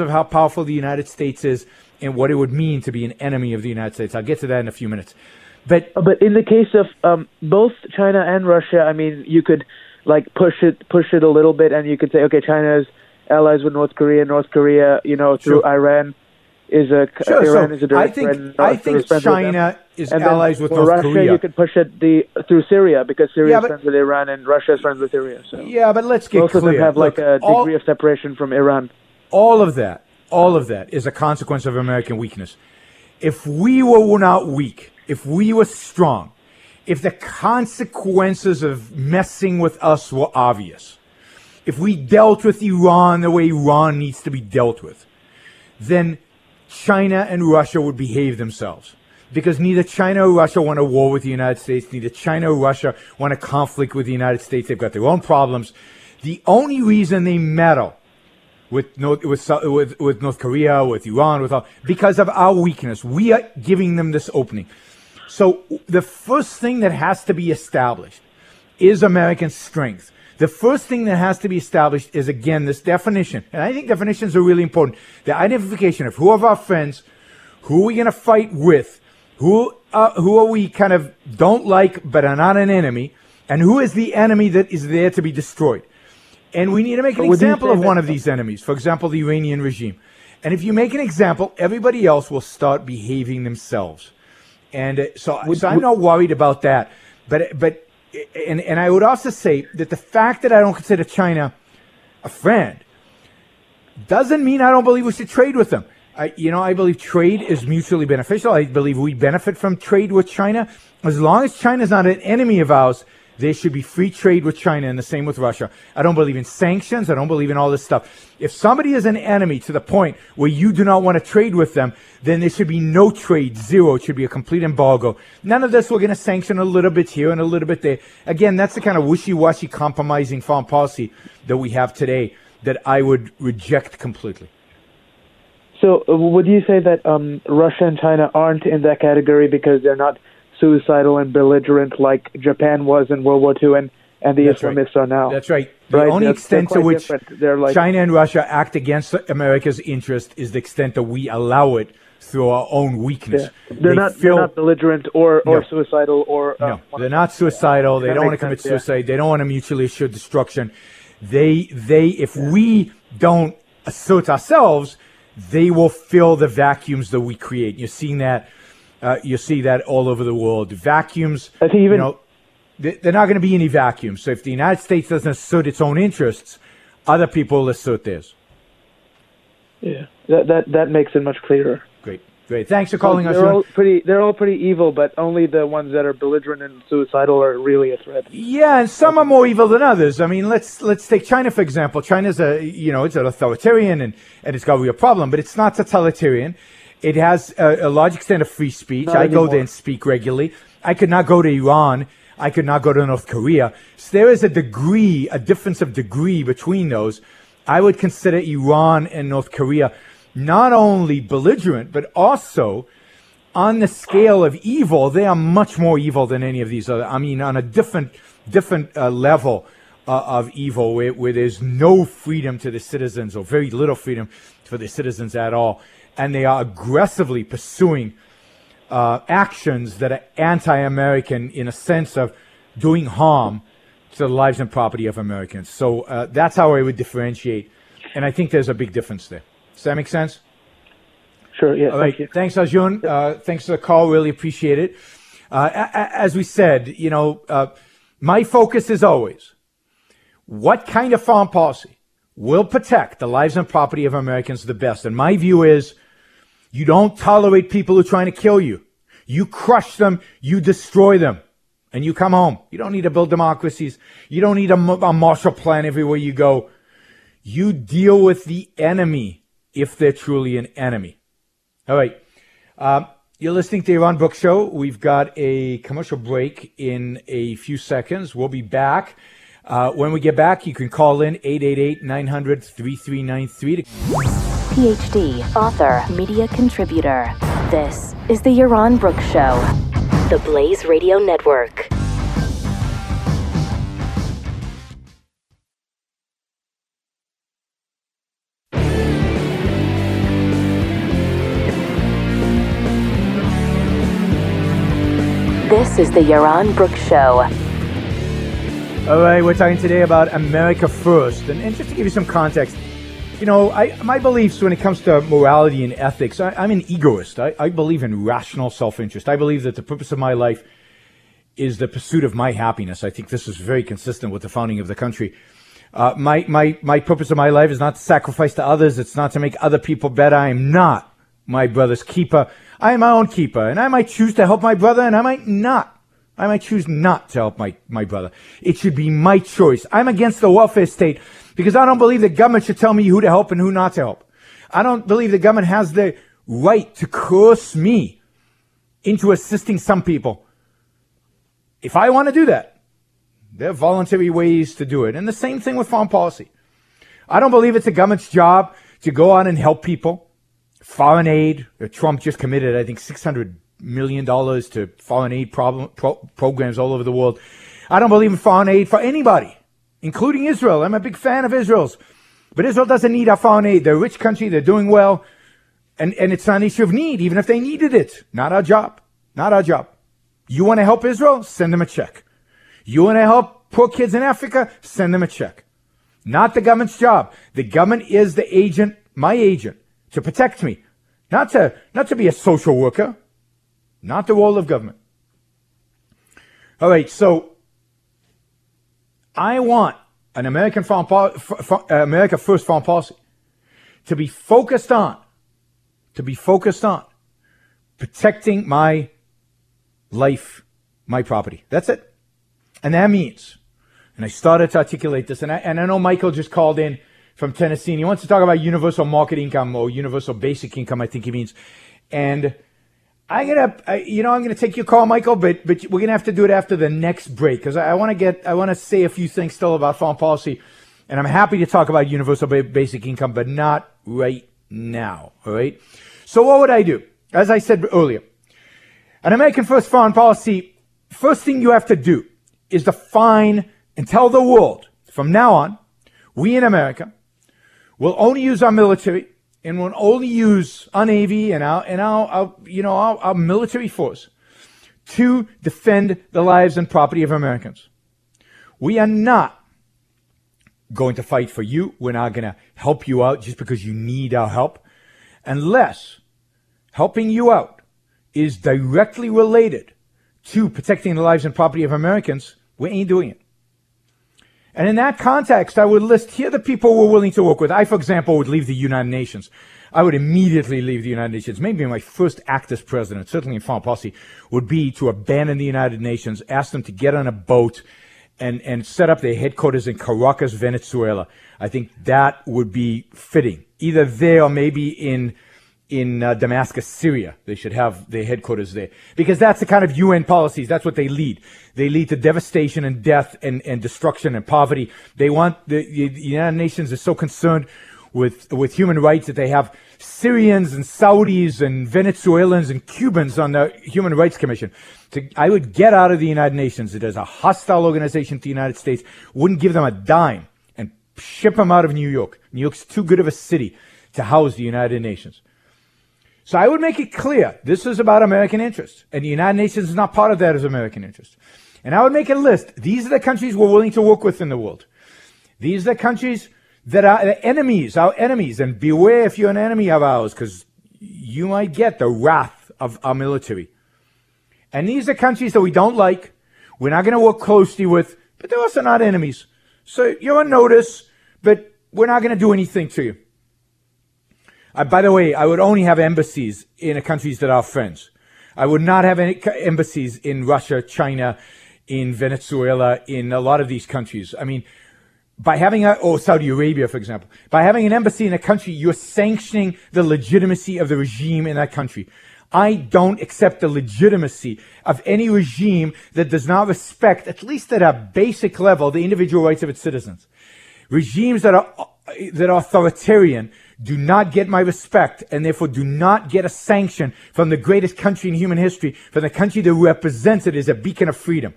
of how powerful the United States is, and what it would mean to be an enemy of the United States. I'll get to that in a few minutes. But in the case of both China and Russia, I mean, you could like push it a little bit, and you could say, okay, China's allies with North Korea, through Iran is a Iran is a direct friend. I think China is allies with North Korea. Russia, you could push it through Syria, because Syria is friends with Iran and Russia is friends with Syria. So yeah, but let's get clear. Both of them have a degree of separation from Iran. All of that is a consequence of American weakness. If we were not weak, if we were strong, if the consequences of messing with us were obvious, if we dealt with Iran the way Iran needs to be dealt with, then China and Russia would behave themselves. Because neither China or Russia want a war with the United States, neither China or Russia want a conflict with the United States. They've got their own problems. The only reason they meddle with North Korea, with Iran, because of our weakness. We are giving them this opening. So the first thing that has to be established is American strength. The first thing that has to be established is, again, this definition. And I think definitions are really important. The identification of who are our friends, who are we going to fight with, who are we kind of don't like but are not an enemy, and who is the enemy that is there to be destroyed. And we need to make an example of one of these enemies, for example, the Iranian regime. And if you make an example, everybody else will start behaving themselves. And so I'm not worried about that. But I would also say that the fact that I don't consider China a friend doesn't mean I don't believe we should trade with them. I believe trade is mutually beneficial. I believe we benefit from trade with China. As long as China's not an enemy of ours, there should be free trade with China, and the same with Russia. I don't believe in sanctions. I don't believe in all this stuff. If somebody is an enemy to the point where you do not want to trade with them, then there should be no trade, zero. It should be a complete embargo. None of this, we're going to sanction a little bit here and a little bit there. Again, that's the kind of wishy-washy compromising foreign policy that we have today that I would reject completely. So would you say that Russia and China aren't in that category because they're not suicidal and belligerent like Japan was in World War II and the Islamists are now. That's right. The only extent to which China and Russia act against America's interest is the extent that we allow it through our own weakness. Yeah. They're not belligerent or suicidal. No, they're not suicidal. They don't want to commit suicide. Yeah. They don't want to mutually assured destruction. If we don't assert ourselves, they will fill the vacuums that we create. You're seeing that. You see that all over the world. Vacuums. I think they're not going to be any vacuums. So if the United States doesn't assert its own interests, other people will assert theirs. Yeah, that makes it much clearer. Great. Thanks for calling us. They're all pretty evil, but only the ones that are belligerent and suicidal are really a threat. Yeah, and some are more evil than others. I mean, let's take China for example. China's it's an authoritarian and it's got a real problem, but it's not totalitarian. It has a large extent of free speech. Not anymore. I go there and speak regularly. I could not go to Iran. I could not go to North Korea. So there is a difference of degree between those. I would consider Iran and North Korea not only belligerent, but also on the scale of evil, they are much more evil than any of these other. I mean, on a different level of evil where there's no freedom to the citizens or very little freedom for the citizens at all. And they are aggressively pursuing actions that are anti-American in a sense of doing harm to the lives and property of Americans. So that's how I would differentiate. And I think there's a big difference there. Does that make sense? Sure, yeah. All right. Thanks, Arjun. Thanks for the call. Really appreciate it. As we said, my focus is always what kind of foreign policy will protect the lives and property of Americans the best. And my view is you don't tolerate people who are trying to kill you. You crush them. You destroy them. And you come home. You don't need to build democracies. You don't need a Marshall Plan everywhere you go. You deal with the enemy if they're truly an enemy. All right. You're listening to The Yaron Brook Show. We've got a commercial break in a few seconds. We'll be back. When we get back, you can call in 888-900-3393. PhD, author, media contributor. This is The Yaron Brook Show, the Blaze Radio Network. This is The Yaron Brook Show. All right, we're talking today about America First. And just to give you some context, my beliefs when it comes to morality and ethics, I'm an egoist. I believe in rational self-interest. I believe that the purpose of my life is the pursuit of my happiness. I think this is very consistent with the founding of the country. My purpose of my life is not to sacrifice to others. It's not to make other people better. I am not my brother's keeper. I am my own keeper. And I might choose to help my brother, and I might not. I might choose not to help my brother. It should be my choice. I'm against the welfare state because I don't believe the government should tell me who to help and who not to help. I don't believe the government has the right to coerce me into assisting some people. If I want to do that, there are voluntary ways to do it. And the same thing with foreign policy. I don't believe it's the government's job to go out and help people. Foreign aid, Trump just committed, I think, $600 million to foreign aid programs all over the world. I don't believe in foreign aid for anybody, including Israel. I'm a big fan of Israel's, but Israel doesn't need our foreign aid. They're a rich country. They're doing well. And it's not an issue of need, even if they needed it. Not our job. You want to help Israel? Send them a check. You want to help poor kids in Africa? Send them a check. Not the government's job. The government is the agent, my agent, to protect me, not to be a social worker. Not the role of government. All right, so I want an America First foreign policy to be focused on protecting my life, my property. That's it. And that means, and I started to articulate this, and I know Michael just called in from Tennessee, and he wants to talk about universal market income or universal basic income, I think he means, and I'm gonna take your call, Michael, but we're gonna have to do it after the next break because I want to say a few things still about foreign policy, and I'm happy to talk about universal basic income, but not right now. All right. So what would I do? As I said earlier, an American first foreign policy, first thing you have to do is define and tell the world, from now on, we in America will only use our military and will only use our Navy and our military force to defend the lives and property of Americans. We are not going to fight for you. We're not going to help you out just because you need our help, unless helping you out is directly related to protecting the lives and property of Americans. We ain't doing it. And in that context, I would list here the people we're willing to work with. I, for example, would leave the United Nations. I would immediately leave the United Nations. Maybe my first act as president, certainly in foreign policy, would be to abandon the United Nations, ask them to get on a boat and set up their headquarters in Caracas, Venezuela. I think that would be fitting. Either there or maybe in Damascus, Syria. They should have their headquarters there, because that's the kind of UN policies. That's what they lead. They lead to devastation and death and destruction and poverty. They want the United Nations is so concerned with human rights that they have Syrians and Saudis and Venezuelans and Cubans on the Human Rights Commission. So I would get out of the United Nations. It is a hostile organization to the United States. Wouldn't give them a dime and ship them out of New York. New York's too good of a city to house the United Nations. So I would make it clear, this is about American interests, and the United Nations is not part of that as American interest. And I would make a list. These are the countries we're willing to work with in the world. These are the countries that are our enemies, and beware if you're an enemy of ours, because you might get the wrath of our military. And these are countries that we don't like, we're not going to work closely with, but they're also not enemies. So you're on notice, but we're not going to do anything to you. By the way, I would only have embassies in countries that are friends. I would not have any embassies in Russia, China, in Venezuela, in a lot of these countries. I mean, by having Saudi Arabia, for example, by having an embassy in a country, you're sanctioning the legitimacy of the regime in that country. I don't accept the legitimacy of any regime that does not respect, at least at a basic level, the individual rights of its citizens. Regimes that are authoritarian do not get my respect, and therefore do not get a sanction from the greatest country in human history, from the country that represents it as a beacon of freedom.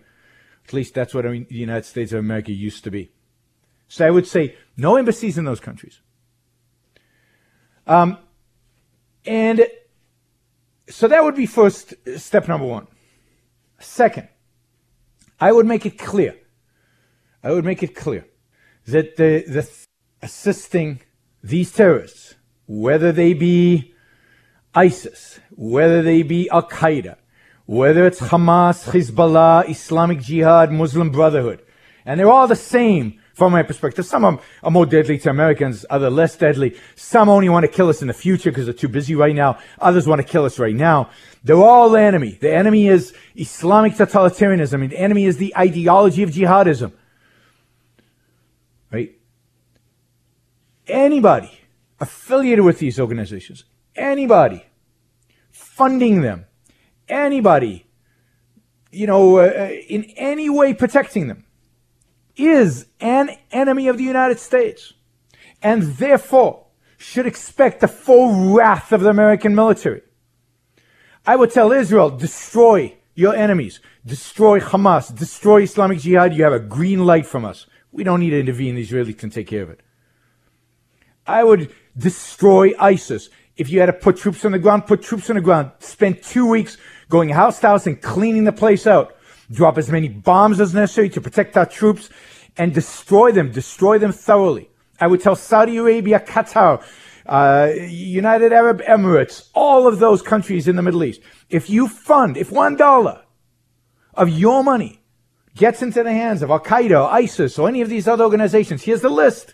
At least that's what the United States of America used to be. So I would say no embassies in those countries. And so that would be first step number one. Second, I would make it clear. I would make it clear that the assisting these terrorists, whether they be ISIS, whether they be Al-Qaeda, whether it's Hamas, Hezbollah, Islamic Jihad, Muslim Brotherhood, and they're all the same from my perspective. Some of them are more deadly to Americans, others less deadly. Some only want to kill us in the future because they're too busy right now. Others want to kill us right now. They're all the enemy. The enemy is Islamic totalitarianism, and the enemy is the ideology of jihadism. Right? Anybody affiliated with these organizations, anybody funding them, anybody, in any way protecting them, is an enemy of the United States, and therefore should expect the full wrath of the American military. I would tell Israel, destroy your enemies, destroy Hamas, destroy Islamic Jihad. You have a green light from us. We don't need to intervene. The Israelis can take care of it. I would destroy ISIS. If you had to put troops on the ground, put troops on the ground. Spend 2 weeks going house to house and cleaning the place out. Drop as many bombs as necessary to protect our troops and destroy them thoroughly. I would tell Saudi Arabia, Qatar, United Arab Emirates, all of those countries in the Middle East. If you fund, if $1 of your money gets into the hands of Al-Qaeda or ISIS or any of these other organizations, here's the list.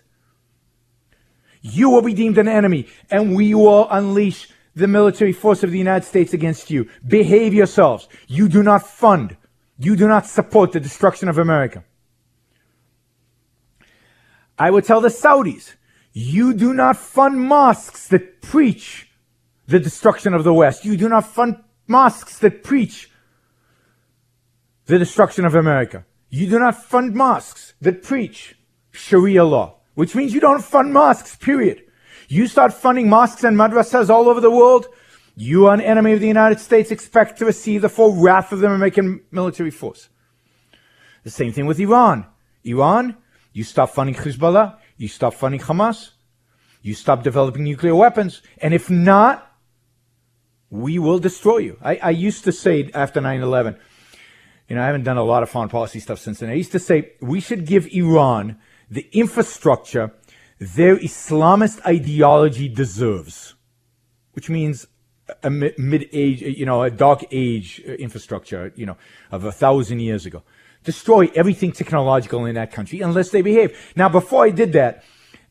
You will be deemed an enemy, and we will unleash the military force of the United States against you. Behave yourselves. You do not fund. You do not support the destruction of America. I would tell the Saudis, you do not fund mosques that preach the destruction of the West. You do not fund mosques that preach the destruction of America. You do not fund mosques that preach Sharia law. Which means you don't fund mosques, period. You start funding mosques and madrasas all over the world, You are an enemy of the United States. Expect to receive the full wrath of the American military force. The same thing with Iran. Iran, you stop funding Hezbollah. You stop funding Hamas. You stop developing nuclear weapons. And if not, we will destroy you. I used to say after 9/11, you know, I haven't done a lot of foreign policy stuff since then. I used to say we should give Iran the infrastructure their Islamist ideology deserves, which means a mid-age, you know, a dark age infrastructure, you know, of 1,000 years ago. Destroy everything technological in that country unless they behave. Now, before I did that,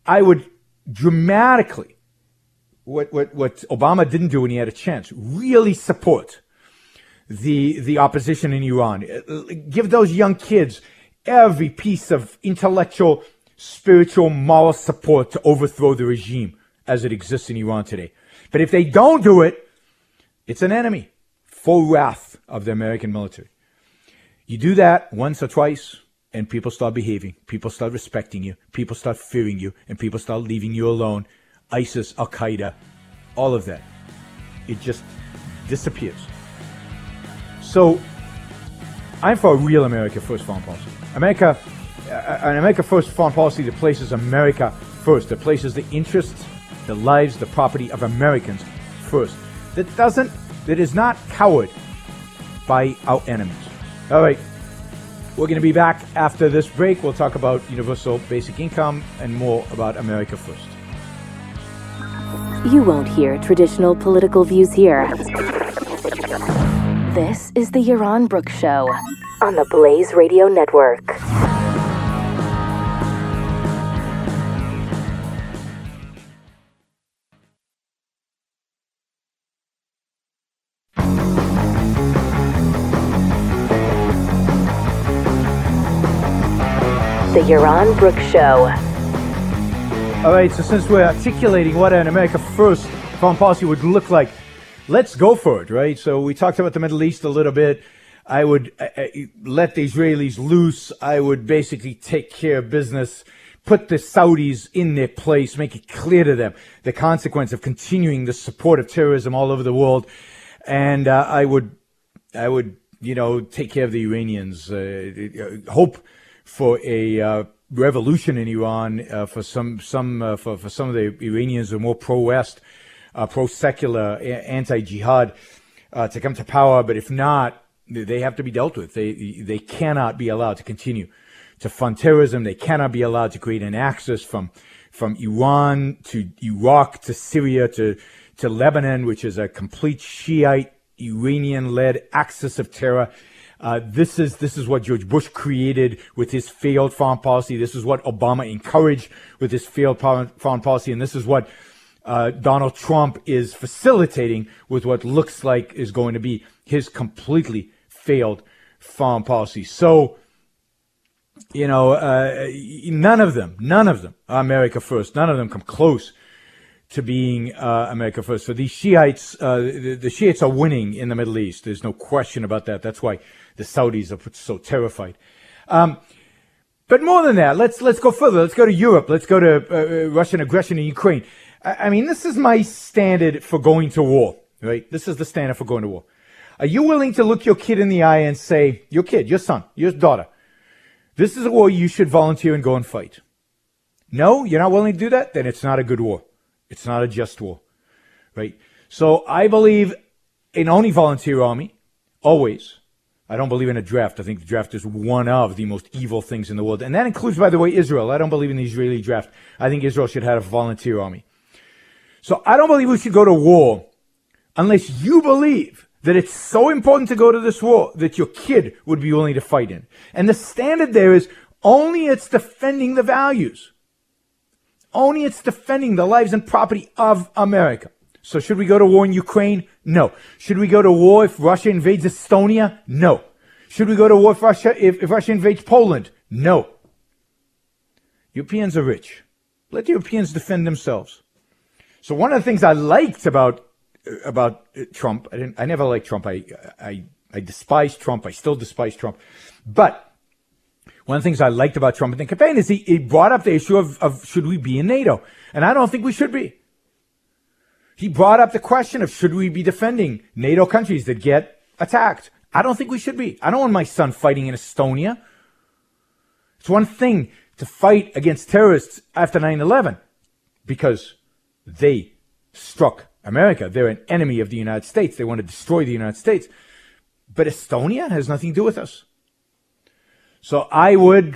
I would dramatically, what Obama didn't do when he had a chance, really support the opposition in Iran. Give those young kids every piece of intellectual, spiritual, moral support to overthrow the regime as it exists in Iran today. But if they don't do it, it's an enemy. Full wrath of the American military. You do that once or twice, and people start behaving. People start respecting you. People start fearing you. And people start leaving you alone. ISIS, Al-Qaeda, all of that. It just disappears. So, I'm for a real America First foreign policy. An America First foreign policy that places America first, that places the interests, the lives, the property of Americans first. That is not cowered by our enemies. All right, we're going to be back after this break. We'll talk about universal basic income and more about America First. You won't hear traditional political views here. This is the Yaron Brook Show on the Blaze Radio Network. The Yaron Brook Show. All right, so since we're articulating what an America First foreign policy would look like, let's go for it, right? So we talked about the Middle East a little bit. I would let the Israelis loose. I would basically take care of business, put the Saudis in their place, make it clear to them the consequence of continuing the support of terrorism all over the world. And I would, you know, take care of the Iranians, hope for a revolution in Iran, for some of the Iranians who are more pro-West, pro-secular, anti-jihad, to come to power. But if not, they have to be dealt with. They cannot be allowed to continue to fund terrorism. They cannot be allowed to create an axis from Iran to Iraq to Syria to Lebanon, which is a complete Shiite Iranian-led axis of terror. This is what George Bush created with his failed foreign policy. This is what Obama encouraged with his failed foreign policy. And this is what Donald Trump is facilitating with what looks like is going to be his completely failed foreign policy. So, you know, none of them are America First. None of them come close to being America First. So these Shiites, the Shiites are winning in the Middle East. There's no question about that. That's why the Saudis are so terrified. But more than that, let's go further. Let's go to Europe. Let's go to Russian aggression in Ukraine. I mean, this is my standard for going to war, right? This is the standard for going to war. Are you willing to look your kid in the eye and say, your kid, your son, your daughter, this is a war you should volunteer and go and fight? No, you're not willing to do that? Then it's not a good war. It's not a just war, right? So I believe in only volunteer army, always. I don't believe in a draft. I think the draft is one of the most evil things in the world. And that includes, by the way, Israel. I don't believe in the Israeli draft. I think Israel should have a volunteer army. So I don't believe we should go to war unless you believe that it's so important to go to this war that your kid would be willing to fight in. And the standard there is only it's defending the values. Only it's defending the lives and property of America. So should we go to war in Ukraine? No. Should we go to war if Russia invades Estonia? No. Should we go to war if Russia invades Poland? No. Europeans are rich. Let the Europeans defend themselves. So one of the things I liked about Trump, I never liked Trump. I despise Trump. I still despise Trump. But one of the things I liked about Trump in the campaign is he brought up the issue of should we be in NATO? And I don't think we should be. He brought up the question of should we be defending NATO countries that get attacked. I don't think we should be. I don't want my son fighting in Estonia. It's one thing to fight against terrorists after 9/11 because they struck America. They're an enemy of the United States. They want to destroy the United States. But Estonia has nothing to do with us. So I would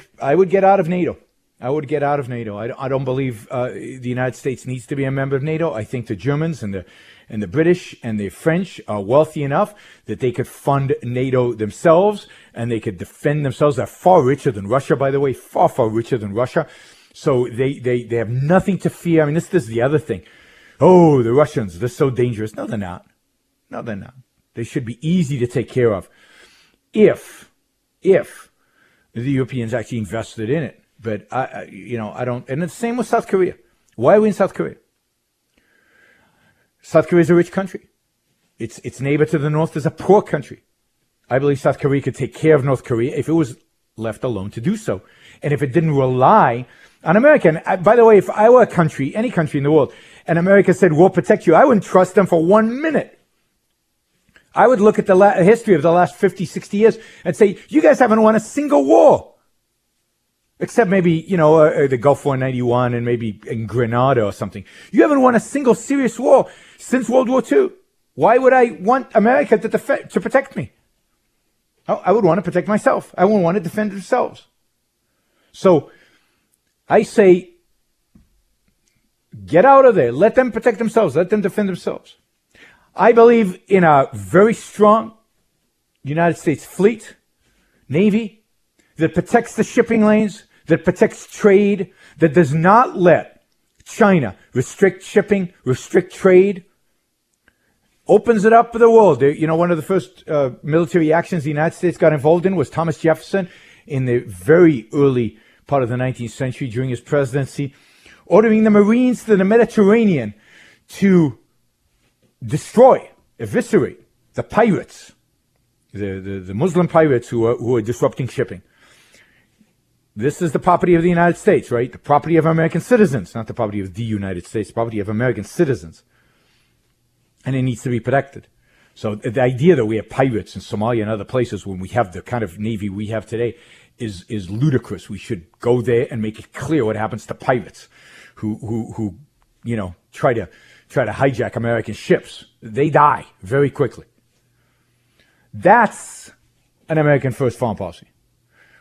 get out of NATO. I would get out of NATO. I don't believe the United States needs to be a member of NATO. I think the Germans and the British and the French are wealthy enough that they could fund NATO themselves and they could defend themselves. They're far richer than Russia, by the way, far, far richer than Russia. So they have nothing to fear. I mean, this is the other thing. Oh, the Russians, they're so dangerous. No, they're not. No, they're not. They should be easy to take care of if the Europeans actually invested in it. But, I don't. And it's the same with South Korea. Why are we in South Korea? South Korea is a rich country. Its neighbor to the north is a poor country. I believe South Korea could take care of North Korea if it was left alone to do so. And if it didn't rely on America. And by the way, if I were a country, any country in the world, and America said, we'll protect you, I wouldn't trust them for 1 minute. I would look at the history of the last 50, 60 years and say, you guys haven't won a single war. Except maybe, the Gulf War in 91 and maybe in Grenada or something. You haven't won a single serious war since World War II. Why would I want America to protect me? I would want to protect myself. I wouldn't want to defend themselves. So I say, get out of there. Let them protect themselves. Let them defend themselves. I believe in a very strong United States fleet, Navy, that protects the shipping lanes, that protects trade, that does not let China restrict shipping, restrict trade, opens it up to the world. One of the first military actions the United States got involved in was Thomas Jefferson in the very early part of the 19th century during his presidency, ordering the Marines to the Mediterranean to destroy, eviscerate the pirates, the Muslim pirates who are disrupting shipping. This is the property of the United States, right? The property of American citizens, not the property of the United States, the property of American citizens. And it needs to be protected. So the idea that we have pirates in Somalia and other places when we have the kind of Navy we have today is ludicrous. We should go there and make it clear what happens to pirates who try to hijack American ships. They die very quickly. That's an American first foreign policy.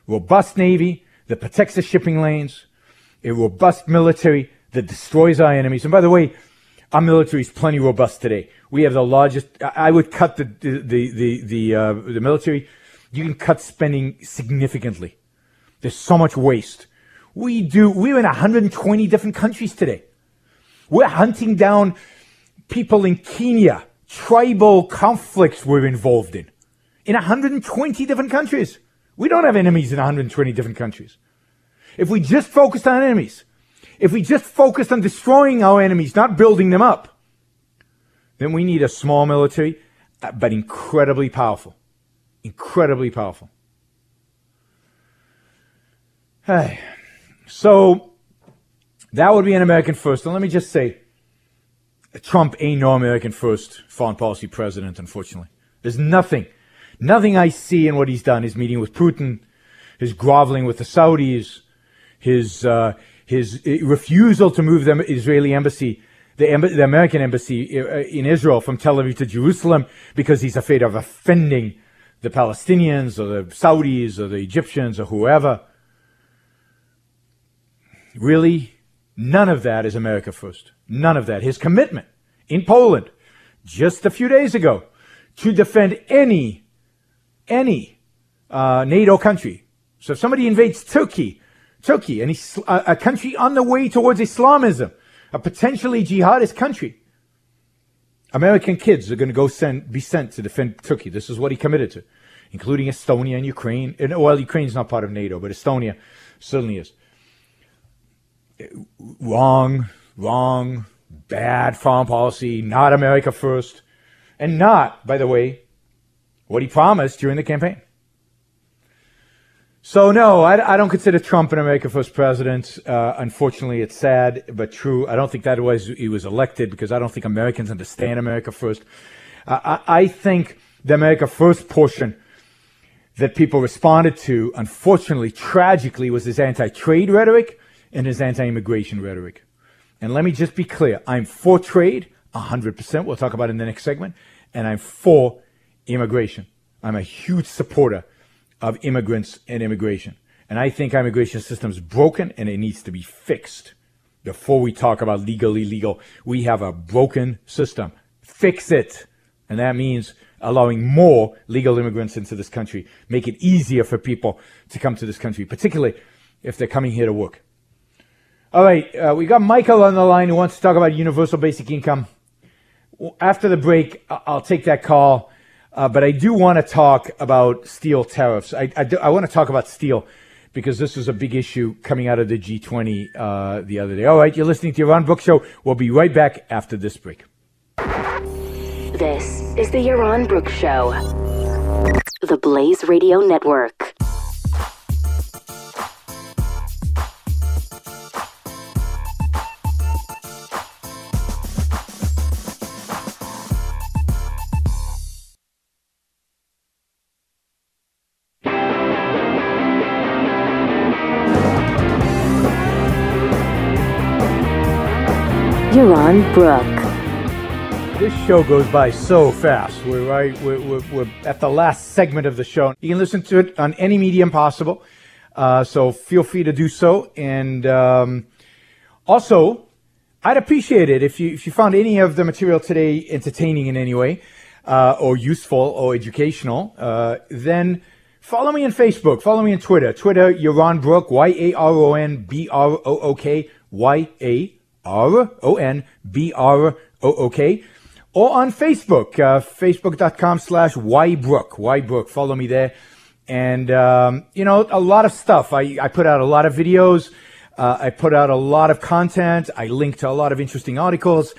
Robust Navy that protects the shipping lanes, a robust military that destroys our enemies. And by the way, our military is plenty robust today. We have the largest. I would cut the military. You can cut spending significantly. There's so much waste. We're in 120 different countries today. We're hunting down people in Kenya, tribal conflicts we're involved in 120 different countries. We don't have enemies in 120 different countries. If we just focused on enemies, if we just focused on destroying our enemies, not building them up, then we need a small military, but incredibly powerful. Incredibly powerful. Hey, so that would be an American first. And let me just say, Trump ain't no American first foreign policy president, unfortunately. There's nothing I see in what he's done. His meeting with Putin, his groveling with the Saudis, his refusal to move the Israeli embassy, the American embassy in Israel from Tel Aviv to Jerusalem because he's afraid of offending the Palestinians or the Saudis or the Egyptians or whoever. Really, none of that is America first. None of that. His commitment in Poland just a few days ago to defend any NATO country. So if somebody invades Turkey, and a country on the way towards Islamism, a potentially jihadist country, American kids are going to be sent to defend Turkey. This is what he committed to, including Estonia and Ukraine. Well, Ukraine's not part of NATO, but Estonia certainly is. Wrong, bad foreign policy, not America first, and not, by the way, what he promised during the campaign. So, no, I don't consider Trump an American first president. Unfortunately, it's sad, but true. I don't think that was he was elected because I don't think Americans understand America first. I think the America first portion that people responded to, unfortunately, tragically, was his anti-trade rhetoric and his anti-immigration rhetoric. And let me just be clear. I'm for trade, 100%. We'll talk about it in the next segment. And I'm for immigration. I'm a huge supporter of immigrants and immigration. And I think our immigration system is broken and it needs to be fixed. Before we talk about legal, illegal, we have a broken system. Fix it. And that means allowing more legal immigrants into this country. Make it easier for people to come to this country, particularly if they're coming here to work. All right, we got Michael on the line who wants to talk about universal basic income. After the break, I'll take that call. But I do want to talk about steel tariffs. I want to talk about steel because this was a big issue coming out of the G20 the other day. All right, you're listening to The Yaron Brook Show. We'll be right back after this break. This is The Yaron Brook Show, the Blaze Radio Network. Yaron Brook. This show goes by so fast. We're right. We're at the last segment of the show. You can listen to it on any medium possible, so feel free to do so. And also, I'd appreciate it if you found any of the material today entertaining in any way, or useful or educational. Then follow me on Facebook. Follow me on Twitter. Twitter Yaron Brook. YARONBROOK. YARONBROOK, or on Facebook, facebook.com/ybrook. Ybrook, follow me there. And, you know, a lot of stuff. I put out a lot of videos. I put out a lot of content. I link to a lot of interesting articles.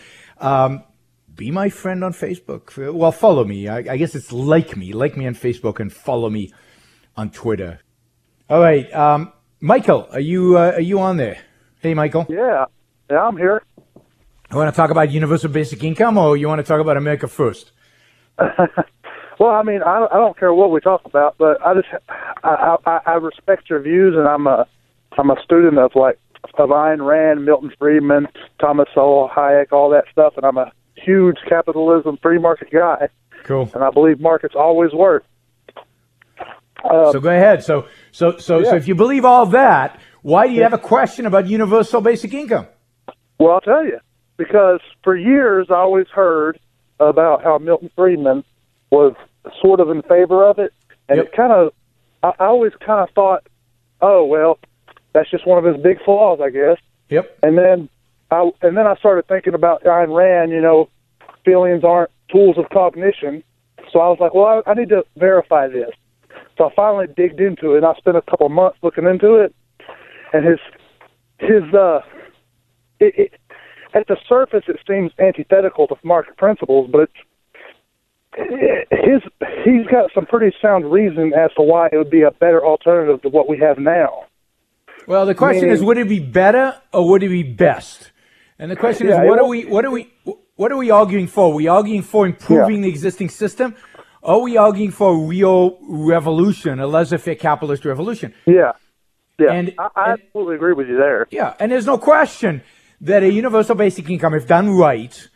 Be my friend on Facebook. Well, follow me. I guess it's like me on Facebook and follow me on Twitter. All right. Michael, are you on there? Hey, Michael. Yeah, I'm here. You want to talk about universal basic income, or you want to talk about America first? Well, I mean, I don't care what we talk about, but I respect your views, and I'm a student of Ayn Rand, Milton Friedman, Thomas Hayek, all that stuff, and I'm a huge capitalism free market guy. Cool. And I believe markets always work. So go ahead. So if you believe all that, why do you have a question about universal basic income? Well, I'll tell you, because for years I always heard about how Milton Friedman was sort of in favor of it, and it kind of, I always kind of thought, oh, well, that's just one of his big flaws, I guess. Yep. And then I started thinking about Ayn Rand, you know, feelings aren't tools of cognition, so I was like, well, I need to verify this. So I finally digged into it, and I spent a couple of months looking into it, and his at the surface, it seems antithetical to market principles, but he's got some pretty sound reason as to why it would be a better alternative to what we have now. Well, the question is, would it be better or would it be best? And the question is, what are we arguing for? Are we arguing for improving the existing system? Or are we arguing for a real revolution, a laissez-faire capitalist revolution? Yeah, yeah. And I absolutely agree with you there. Yeah, and there's no question that a universal basic income, if done right,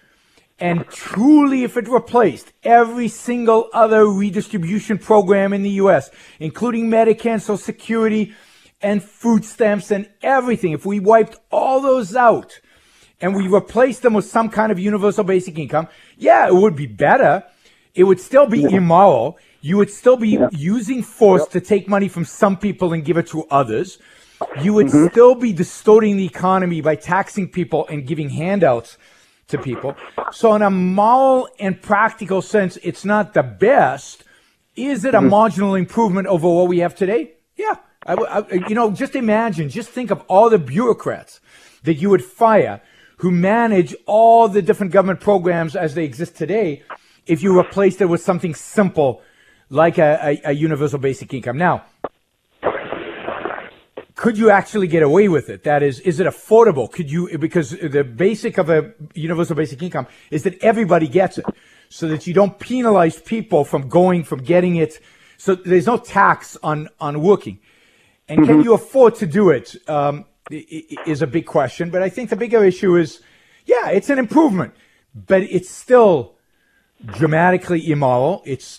and truly if it replaced every single other redistribution program in the U.S., including Medicare and Social Security and food stamps and everything, if we wiped all those out and we replaced them with some kind of universal basic income, yeah, it would be better. It would still be immoral. You would still be using force to take money from some people and give it to others. You would still be distorting the economy by taxing people and giving handouts to people. So in a moral and practical sense, it's not the best. Is it a marginal improvement over what we have today? Yeah. You know, just imagine, just think of all the bureaucrats that you would fire who manage all the different government programs as they exist today if you replaced it with something simple like a universal basic income. Now, could you actually get away with it? That is it affordable? Could you, because the basic of a universal basic income is that everybody gets it, so that you don't penalize people from getting it. So there's no tax on working. And mm-hmm. can you afford to do it is a big question. But I think the bigger issue is, yeah, it's an improvement, but it's still dramatically immoral. It's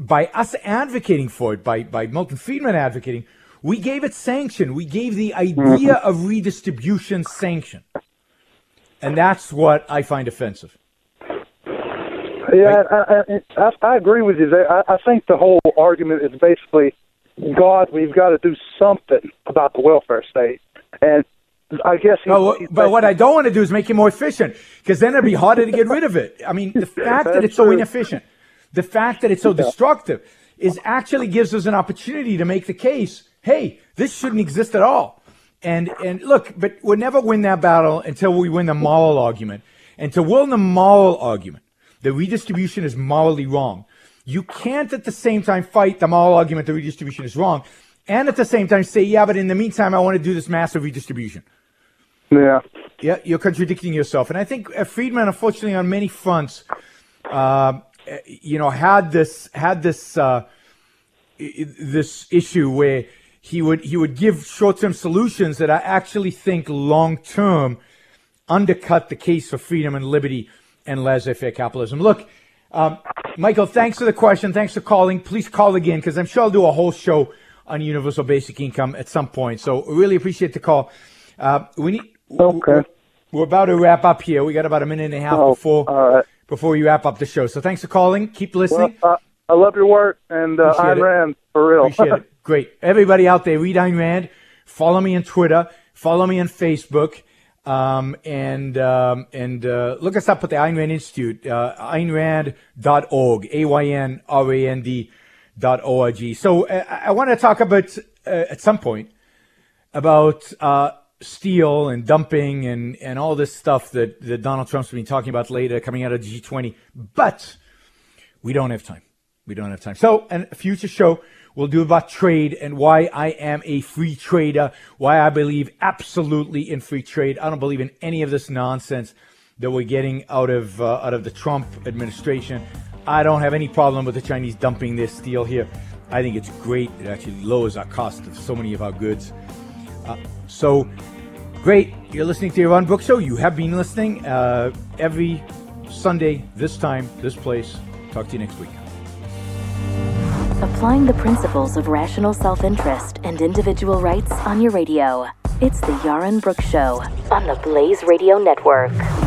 by us advocating for it, by Milton Friedman advocating, we gave it sanction. We gave the idea of redistribution sanction. And that's what I find offensive. Yeah, I agree with you there. I think the whole argument is basically, God, we've got to do something about the welfare state. And I guess... But what I don't want to do is make it more efficient, because then it'd be harder to get rid of it. I mean, the fact that it's so inefficient, the fact that it's so destructive, is actually gives us an opportunity to make the case, hey, this shouldn't exist at all. And look, but we'll never win that battle until we win the moral argument. And to win the moral argument, the redistribution is morally wrong. You can't at the same time fight the moral argument that redistribution is wrong, and at the same time say, yeah, but in the meantime, I want to do this massive redistribution. Yeah. Yeah, you're contradicting yourself. And I think Friedman, unfortunately, on many fronts, had this issue where he would give short-term solutions that I actually think long-term undercut the case for freedom and liberty and laissez-faire capitalism. Look, Michael, thanks for the question. Thanks for calling. Please call again, because I'm sure I'll do a whole show on universal basic income at some point. So really appreciate the call. We're about to wrap up here. We got about a minute and a half before you wrap up the show. So thanks for calling. Keep listening. Well, I love your work, and Ayn Rand, for real. Appreciate it. Great. Everybody out there, read Ayn Rand. Follow me on Twitter. Follow me on Facebook. Look us up at the Ayn Rand Institute, aynrand.org, aynrand.org. So I want to talk about, at some point, about steel and dumping and all this stuff that Donald Trump's been talking about later coming out of the G20. But we don't have time. We don't have time. So a future show we'll do about trade and why I am a free trader, why I believe absolutely in free trade. I don't believe in any of this nonsense that we're getting out of the Trump administration. I don't have any problem with the Chinese dumping their steel here. I think it's great. It actually lowers our cost of so many of our goods. So great. You're listening to The Yaron Brook Show. You have been listening every Sunday, this time, this place. Talk to you next week. Applying the principles of rational self-interest and individual rights on your radio. It's The Yaron Brook Show on the Blaze Radio Network.